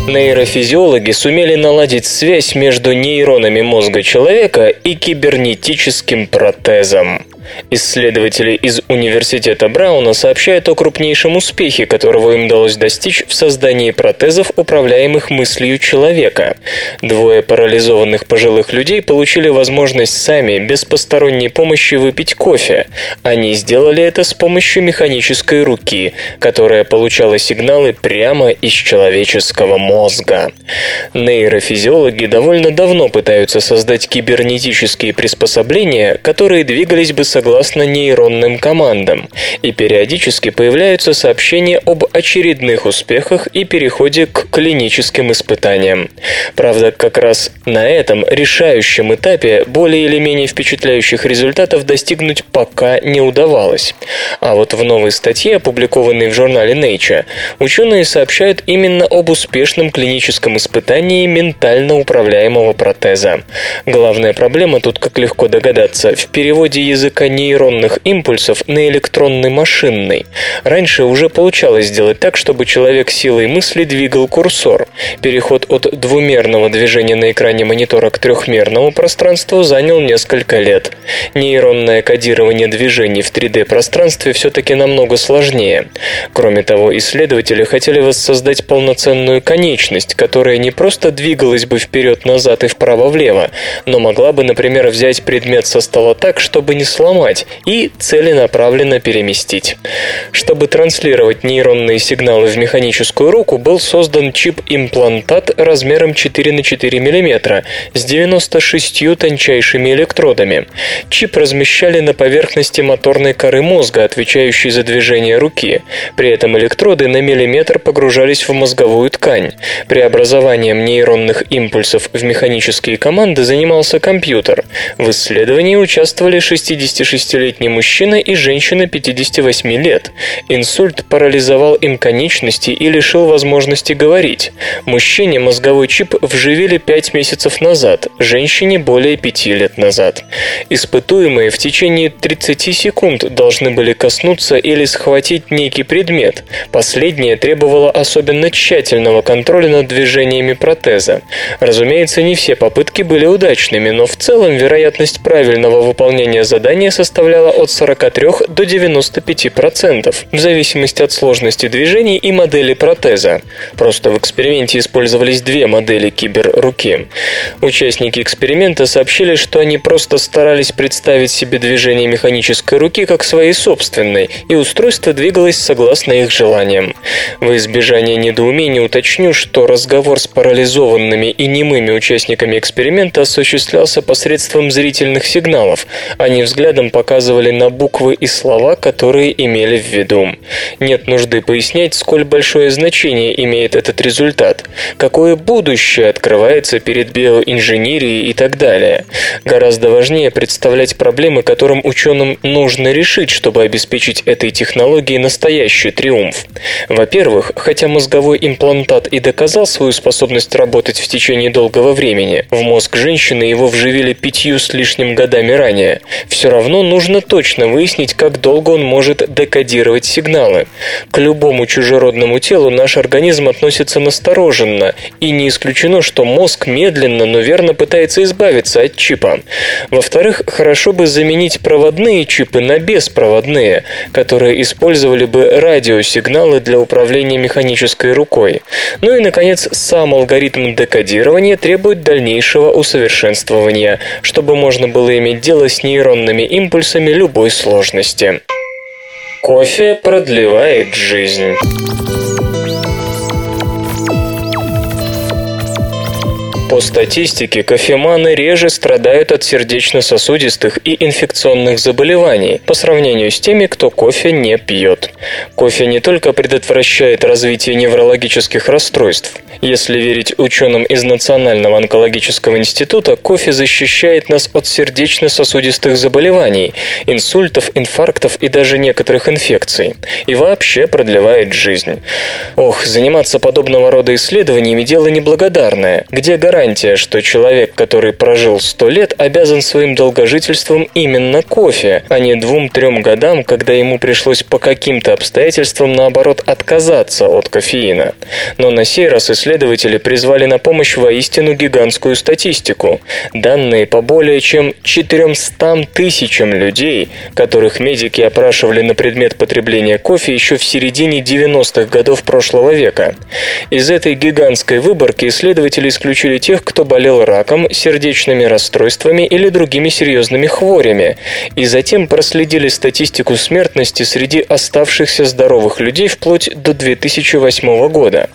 Нейрофизиологи сумели наладить связь между нейронами мозга человека и кибернетическим протезом. Исследователи из Университета Брауна сообщают о крупнейшем успехе, которого им удалось достичь в создании протезов, управляемых мыслью человека. Двое парализованных пожилых людей получили возможность сами, без посторонней помощи, выпить кофе. Они сделали это с помощью механической руки, которая получала сигналы прямо из человеческого мозга. Нейрофизиологи довольно давно пытаются создать кибернетические приспособления, которые двигались бы согласно нейронным командам, и периодически появляются сообщения об очередных успехах и переходе к клиническим испытаниям. Правда, как раз на этом решающем этапе более или менее впечатляющих результатов достигнуть пока не удавалось. А вот в новой статье, опубликованной в журнале Nature, ученые сообщают именно об успешном клиническом испытании ментально управляемого протеза. Главная проблема тут, как легко догадаться, в переводе языка нейронных импульсов на электронный машинный. Раньше уже получалось сделать так, чтобы человек силой мысли двигал курсор. Переход от двумерного движения на экране монитора к трехмерному пространству занял несколько лет. Нейронное кодирование движений в 3D-пространстве все-таки намного сложнее. Кроме того, исследователи хотели воссоздать полноценную конечность, которая не просто двигалась бы вперед-назад и вправо-влево, но могла бы, например, взять предмет со стола так, чтобы не сломать, и целенаправленно переместить. Чтобы транслировать нейронные сигналы в механическую руку, был создан чип-имплантат размером 4 на 4 мм с 96 тончайшими электродами. Чип размещали на поверхности моторной коры мозга, отвечающей за движение руки. При этом электроды на миллиметр погружались в мозговую ткань. Преобразованием нейронных импульсов в механические команды занимался компьютер. В исследовании участвовали 66-летний мужчина и женщина 58 лет. Инсульт парализовал им конечности и лишил возможности говорить. Мужчине мозговой чип вживили 5 месяцев назад, женщине более 5 лет назад. Испытуемые в течение 30 секунд должны были коснуться или схватить некий предмет. Последнее требовало особенно тщательного контроля над движениями протеза. Разумеется, не все попытки были удачными, но в целом вероятность правильного выполнения задание составляло от 43 до 95%, в зависимости от сложности движений и модели протеза. Просто в эксперименте использовались две модели киберруки. Участники эксперимента сообщили, что они просто старались представить себе движение механической руки как своей собственной, и устройство двигалось согласно их желаниям. Во избежание недоумений уточню, что разговор с парализованными и немыми участниками эксперимента осуществлялся посредством зрительных сигналов. Они взглядом показывали на буквы и слова, которые имели в виду. Нет нужды пояснять, сколь большое значение имеет этот результат, какое будущее открывается перед биоинженерией и так далее. Гораздо важнее представлять проблемы, которым ученым нужно решить, чтобы обеспечить этой технологии настоящий триумф. Во-первых, хотя мозговой имплантат и доказал свою способность работать в течение долгого времени, в мозг женщины его вживили 5 с лишним годами ранее, все равно нужно точно выяснить, как долго он может декодировать сигналы. К любому чужеродному телу наш организм относится настороженно, и не исключено, что мозг медленно, но верно пытается избавиться от чипа. Во-вторых, хорошо бы заменить проводные чипы на беспроводные, которые использовали бы радиосигналы для управления механической рукой. Ну и, наконец, сам алгоритм декодирования требует дальнейшего усовершенствования, чтобы можно было иметь дело с нейронными импульсами, импульсами любой сложности. Кофе продлевает жизнь. По статистике, кофеманы реже страдают от сердечно-сосудистых и инфекционных заболеваний по сравнению с теми, кто кофе не пьет. Кофе не только предотвращает развитие неврологических расстройств. Если верить ученым из Национального онкологического института, кофе защищает нас от сердечно-сосудистых заболеваний, инсультов, инфарктов и даже некоторых инфекций. И вообще продлевает жизнь. Ох, заниматься подобного рода исследованиями – дело неблагодарное. Где гарантия, что человек, который прожил 100 лет, обязан своим долгожительством именно кофе, а не 2-3 годам, когда ему пришлось по каким-то обстоятельствам, наоборот, отказаться от кофеина. Но на сей раз исследователи призвали на помощь воистину гигантскую статистику. Данные по более чем 400 тысячам людей, которых медики опрашивали на предмет потребления кофе еще в середине 90-х годов прошлого века. Из этой гигантской выборки исследователи исключили тех, кто болел раком, сердечными расстройствами или другими серьезными хворями, и затем проследили статистику смертности среди оставшихся здоровых людей вплоть до 2008 года.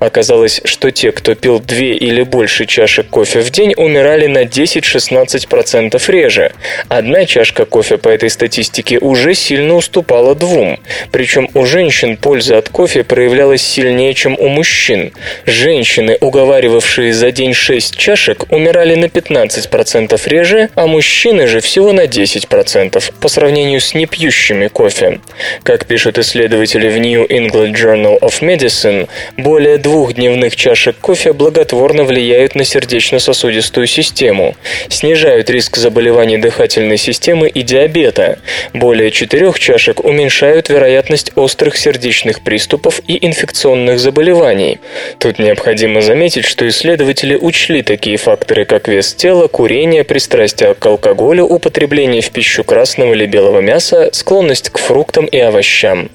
Оказалось, что те, кто пил 2 или больше чашек кофе в день, умирали на 10-16% реже. Одна чашка кофе по этой статистике уже сильно уступала 2. Причем у женщин польза от кофе проявлялась сильнее, чем у мужчин. Женщины, уговаривавшие за день 6 чашек, умирали на 15% реже, а мужчины же всего на 10% по сравнению с непьющими кофе. Как пишут исследователи в New England Journal of Medicine, более 2 дневных чашек кофе благотворно влияют на сердечно-сосудистую систему, снижают риск заболеваний дыхательной системы и диабета. Более 4 чашек уменьшают вероятность острых сердечных приступов и инфекционных заболеваний. Тут необходимо заметить, что исследователи учли такие факторы, как вес тела, курение, пристрастие к алкоголю, употребление в пищу красного или белого мяса, склонность к фруктам и овощам.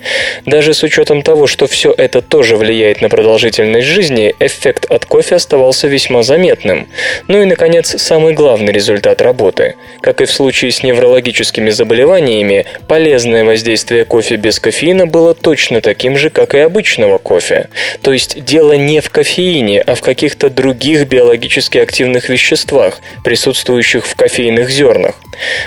Даже с учетом того, что все это тоже влияет на продолжительность жизни, эффект от кофе оставался весьма заметным. Ну и, наконец, самый главный результат работы. Как и в случае с неврологическими заболеваниями, полезное воздействие кофе без кофеина было точно таким же, как и обычного кофе. То есть дело не в кофеине, а в каких-то других биологически активных веществах, присутствующих в кофейных зернах.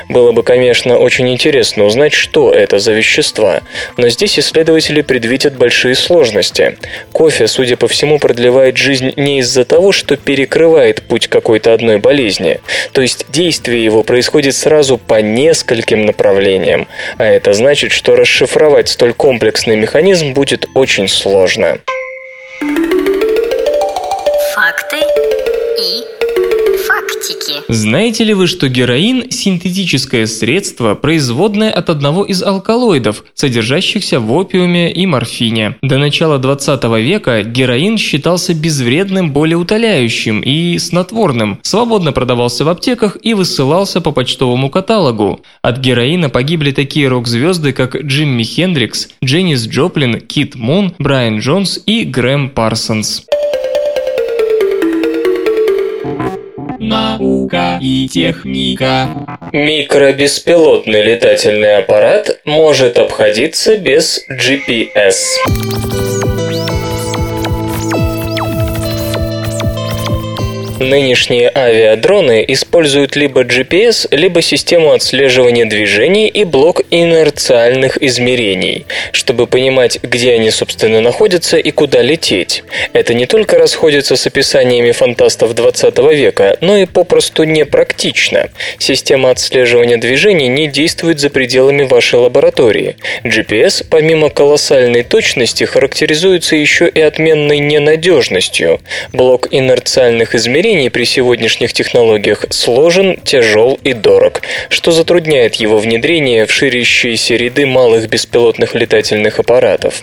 Было бы, конечно, очень интересно узнать, что это за вещества, но здесь исследователи предвидят большие сложности. Кофе, судя по всему, продлевает жизнь не из-за того, что перекрывает путь какой-то одной болезни, то есть действие его происходит сразу по нескольким направлениям, а это значит, что расшифровать столь комплексный механизм будет очень сложно. Факты и фактики. Знаете ли вы, что героин – синтетическое средство, производное от одного из алкалоидов, содержащихся в опиуме и морфине? До начала 20 века героин считался безвредным, болеутоляющим и снотворным, свободно продавался в аптеках и высылался по почтовому каталогу. От героина погибли такие рок-звезды, как Джимми Хендрикс, Дженнис Джоплин, Кит Мун, Брайан Джонс и Грэм Парсонс. Наука и техника. Микробеспилотный летательный аппарат может обходиться без GPS. Нынешние авиадроны используют либо GPS, либо систему отслеживания движений и блок инерциальных измерений, чтобы понимать, где они, собственно, находятся и куда лететь. Это не только расходится с описаниями фантастов 20 века, но и попросту непрактично. Система отслеживания движений не действует за пределами вашей лаборатории. GPS, помимо колоссальной точности, характеризуется еще и отменной ненадежностью. Блок инерциальных измерений при сегодняшних технологиях сложен, тяжел и дорог, что затрудняет его внедрение в ширящиеся ряды малых беспилотных летательных аппаратов.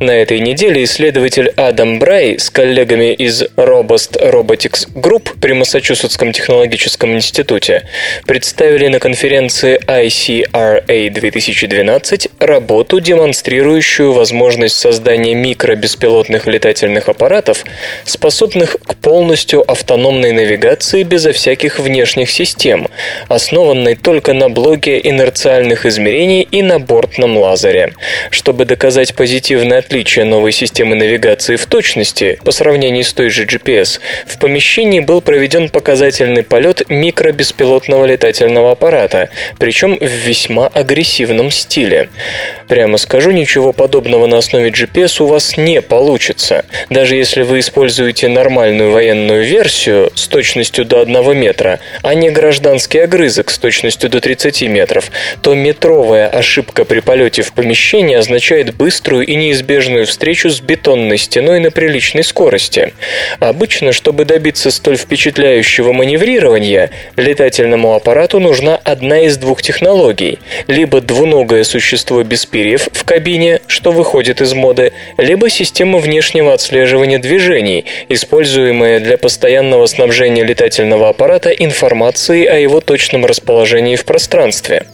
На этой неделе исследователь Адам Брай с коллегами из Robust Robotics Group при Массачусетском технологическом институте представили на конференции ICRA 2012 работу, демонстрирующую возможность создания микробеспилотных летательных аппаратов, способных к полностью автоматизации автономной навигации безо всяких внешних систем, основанной только на блоке инерциальных измерений и на бортном лазере. Чтобы доказать позитивное отличие новой системы навигации в точности по сравнению с той же GPS, в помещении был проведен показательный полет микробеспилотного летательного аппарата, причем в весьма агрессивном стиле. Прямо скажу, ничего подобного на основе GPS у вас не получится. Даже если вы используете нормальную военную версию с точностью до 1 метра, а не гражданский огрызок с точностью до 30 метров, то метровая ошибка при полете в помещении означает быструю и неизбежную встречу с бетонной стеной на приличной скорости. Обычно, чтобы добиться столь впечатляющего маневрирования, летательному аппарату нужна одна из двух технологий. Либо двуногое существо без перьев в кабине, что выходит из моды, либо система внешнего отслеживания движений, используемая для постоянного снабжения летательного аппарата информацией о его точном расположении в пространстве.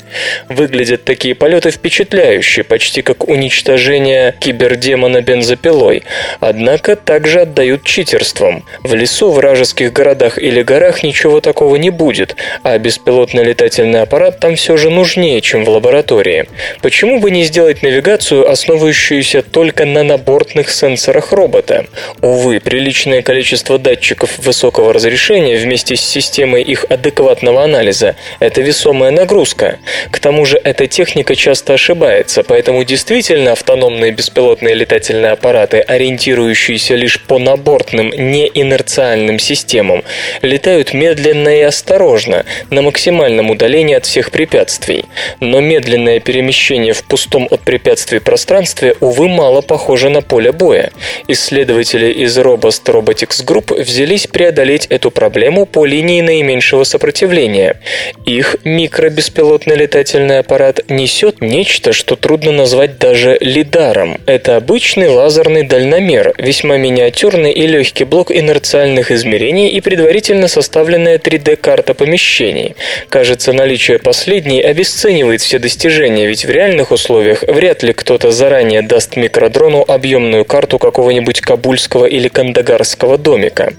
Выглядят такие полеты впечатляюще, почти как уничтожение кибердемона бензопилой, однако также отдают читерством. В лесу, вражеских городах или горах ничего такого не будет, а беспилотный летательный аппарат там все же нужнее, чем в лаборатории. Почему бы не сделать навигацию, основывающуюся только на набортных сенсорах робота? Увы, приличное количество датчиков высокого разрешения вместе с системой их адекватного анализа – это весомая нагрузка. К тому же эта техника часто ошибается, поэтому действительно автономные беспилотные летательные аппараты, ориентирующиеся лишь по набортным, неинерциальным системам, летают медленно и осторожно, на максимальном удалении от всех препятствий. Но медленное перемещение в пустом от препятствий пространстве, увы, мало похоже на поле боя. Исследователи из Robust Robotics Group взялись преодолеть эту проблему по линии наименьшего сопротивления. Их микробеспилотный летательный аппарат несет нечто, что трудно назвать даже лидаром. Это обычный лазерный дальномер, весьма миниатюрный и легкий блок инерциальных измерений и предварительно составленная 3D-карта помещений. Кажется, наличие последней обесценивает все достижения, ведь в реальных условиях вряд ли кто-то заранее даст микродрону объемную карту какого-нибудь кабульского или кандагарского домика.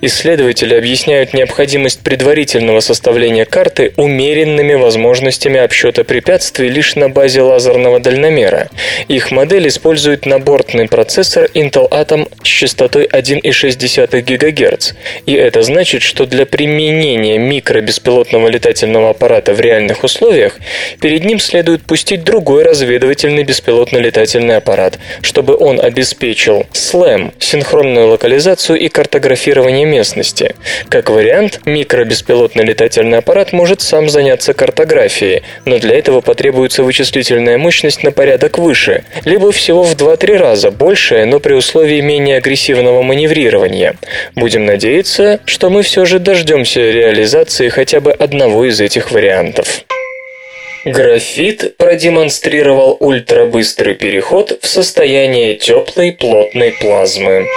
Исследователи объясняют необходимость предварительного составления карты умеренными возможностями обсчета препятствий лишь на базе лазерного дальномера. Их модель использует набортный процессор Intel Atom с частотой 1,6 ГГц. И это значит, что для применения микробеспилотного летательного аппарата в реальных условиях перед ним следует пустить другой разведывательный беспилотный летательный аппарат, чтобы он обеспечил SLAM, синхронную локализацию и картографирование местности. Как вариант, микробеспилотный летательный аппарат может сам заняться картографией, но для этого потребуется вычислительная мощность на порядок выше, либо всего в 2-3 раза большая, но при условии менее агрессивного маневрирования. Будем надеяться, что мы все же дождемся реализации хотя бы одного из этих вариантов. Графит продемонстрировал ультрабыстрый переход в состояние теплой плотной плазмы.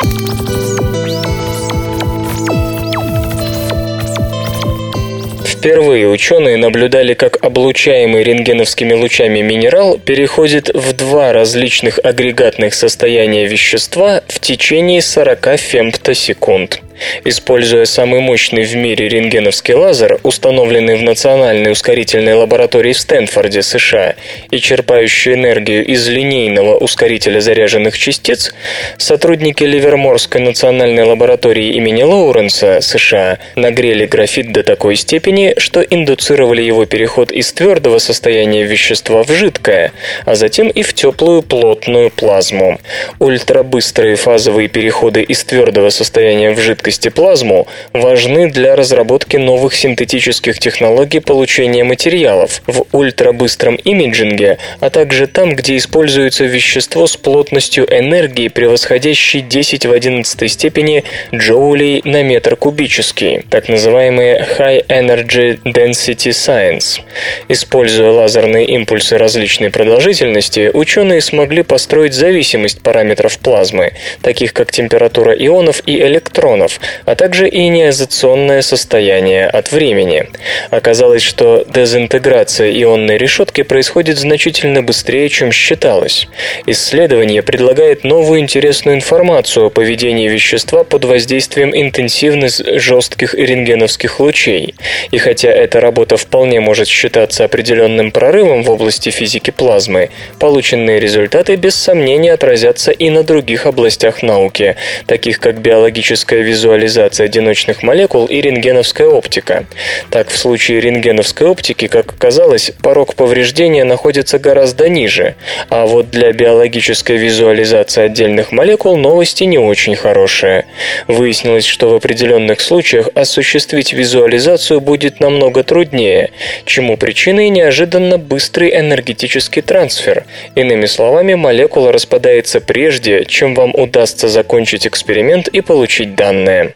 Впервые ученые наблюдали, как облучаемый рентгеновскими лучами минерал переходит в два различных агрегатных состояния вещества в течение 40 фемтосекунд. Используя самый мощный в мире рентгеновский лазер, установленный в Национальной ускорительной лаборатории в Стэнфорде, США, и черпающий энергию из линейного ускорителя заряженных частиц, сотрудники Ливерморской национальной лаборатории имени Лоуренса, США, нагрели графит до такой степени, что индуцировали его переход из твердого состояния вещества в жидкое, а затем и в теплую плотную плазму. Ультрабыстрые фазовые переходы из твердого состояния в жидкое плазму важны для разработки новых синтетических технологий получения материалов в ультрабыстром имиджинге, а также там, где используется вещество с плотностью энергии, превосходящей 10^11 джоулей на метр кубический, так называемые High Energy Density Science. Используя лазерные импульсы различной продолжительности, ученые смогли построить зависимость параметров плазмы, таких как температура ионов и электронов, Финбоев, а также ионизационное состояние от времени. Оказалось, что дезинтеграция ионной решетки происходит значительно быстрее, чем считалось. Исследование предлагает новую интересную информацию о поведении вещества под воздействием интенсивности жестких рентгеновских лучей. И хотя эта работа вполне может считаться определенным прорывом в области физики плазмы, полученные результаты без сомнения отразятся и на других областях науки, таких как биологическая визуализация одиночных молекул и рентгеновская оптика. Так, в случае рентгеновской оптики, как оказалось, порог повреждения находится гораздо ниже, а вот для биологической визуализации отдельных молекул новости не очень хорошие. Выяснилось, что в определенных случаях осуществить визуализацию будет намного труднее, чему причиной неожиданно быстрый энергетический трансфер. Иными словами, молекула распадается прежде, чем вам удастся закончить эксперимент и получить данные.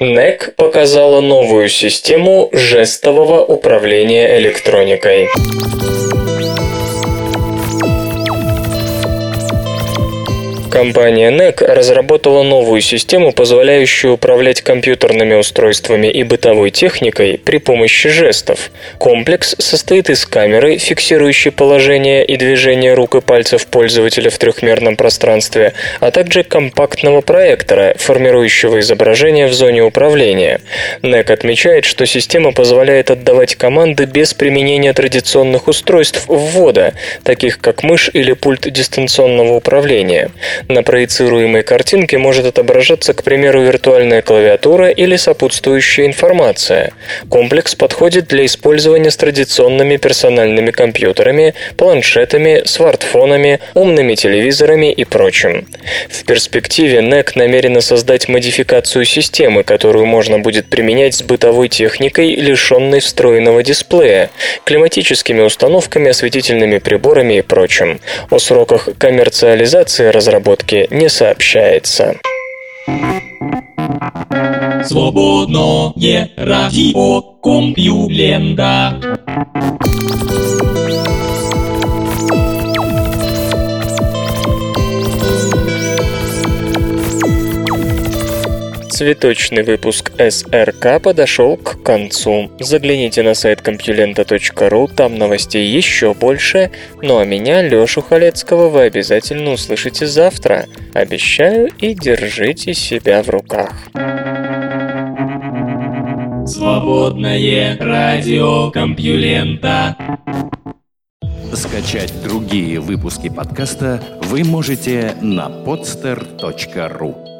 НЭК показала новую систему жестового управления электроникой. Компания NEC разработала новую систему, позволяющую управлять компьютерными устройствами и бытовой техникой при помощи жестов. Комплекс состоит из камеры, фиксирующей положение и движение рук и пальцев пользователя в трехмерном пространстве, а также компактного проектора, формирующего изображение в зоне управления. NEC отмечает, что система позволяет отдавать команды без применения традиционных устройств ввода, таких как мышь или пульт дистанционного управления. На проецируемой картинке может отображаться, к примеру, виртуальная клавиатура или сопутствующая информация. Комплекс подходит для использования с традиционными персональными компьютерами, планшетами, смартфонами, умными телевизорами и прочим. В перспективе NEC намерена создать модификацию системы, которую можно будет применять с бытовой техникой, лишенной встроенного дисплея, климатическими установками, осветительными приборами и прочим. О сроках коммерциализации разработки не сообщается. Свободное радио Компьюлента. Цветочный выпуск СРК подошел к концу. Загляните на сайт компьюлента.ру, там новостей еще больше. Ну а меня, Лешу Халецкого, вы обязательно услышите завтра. Обещаю, и держите себя в руках. Свободное радио Компьюлента. Скачать другие выпуски подкаста вы можете на podster.ru.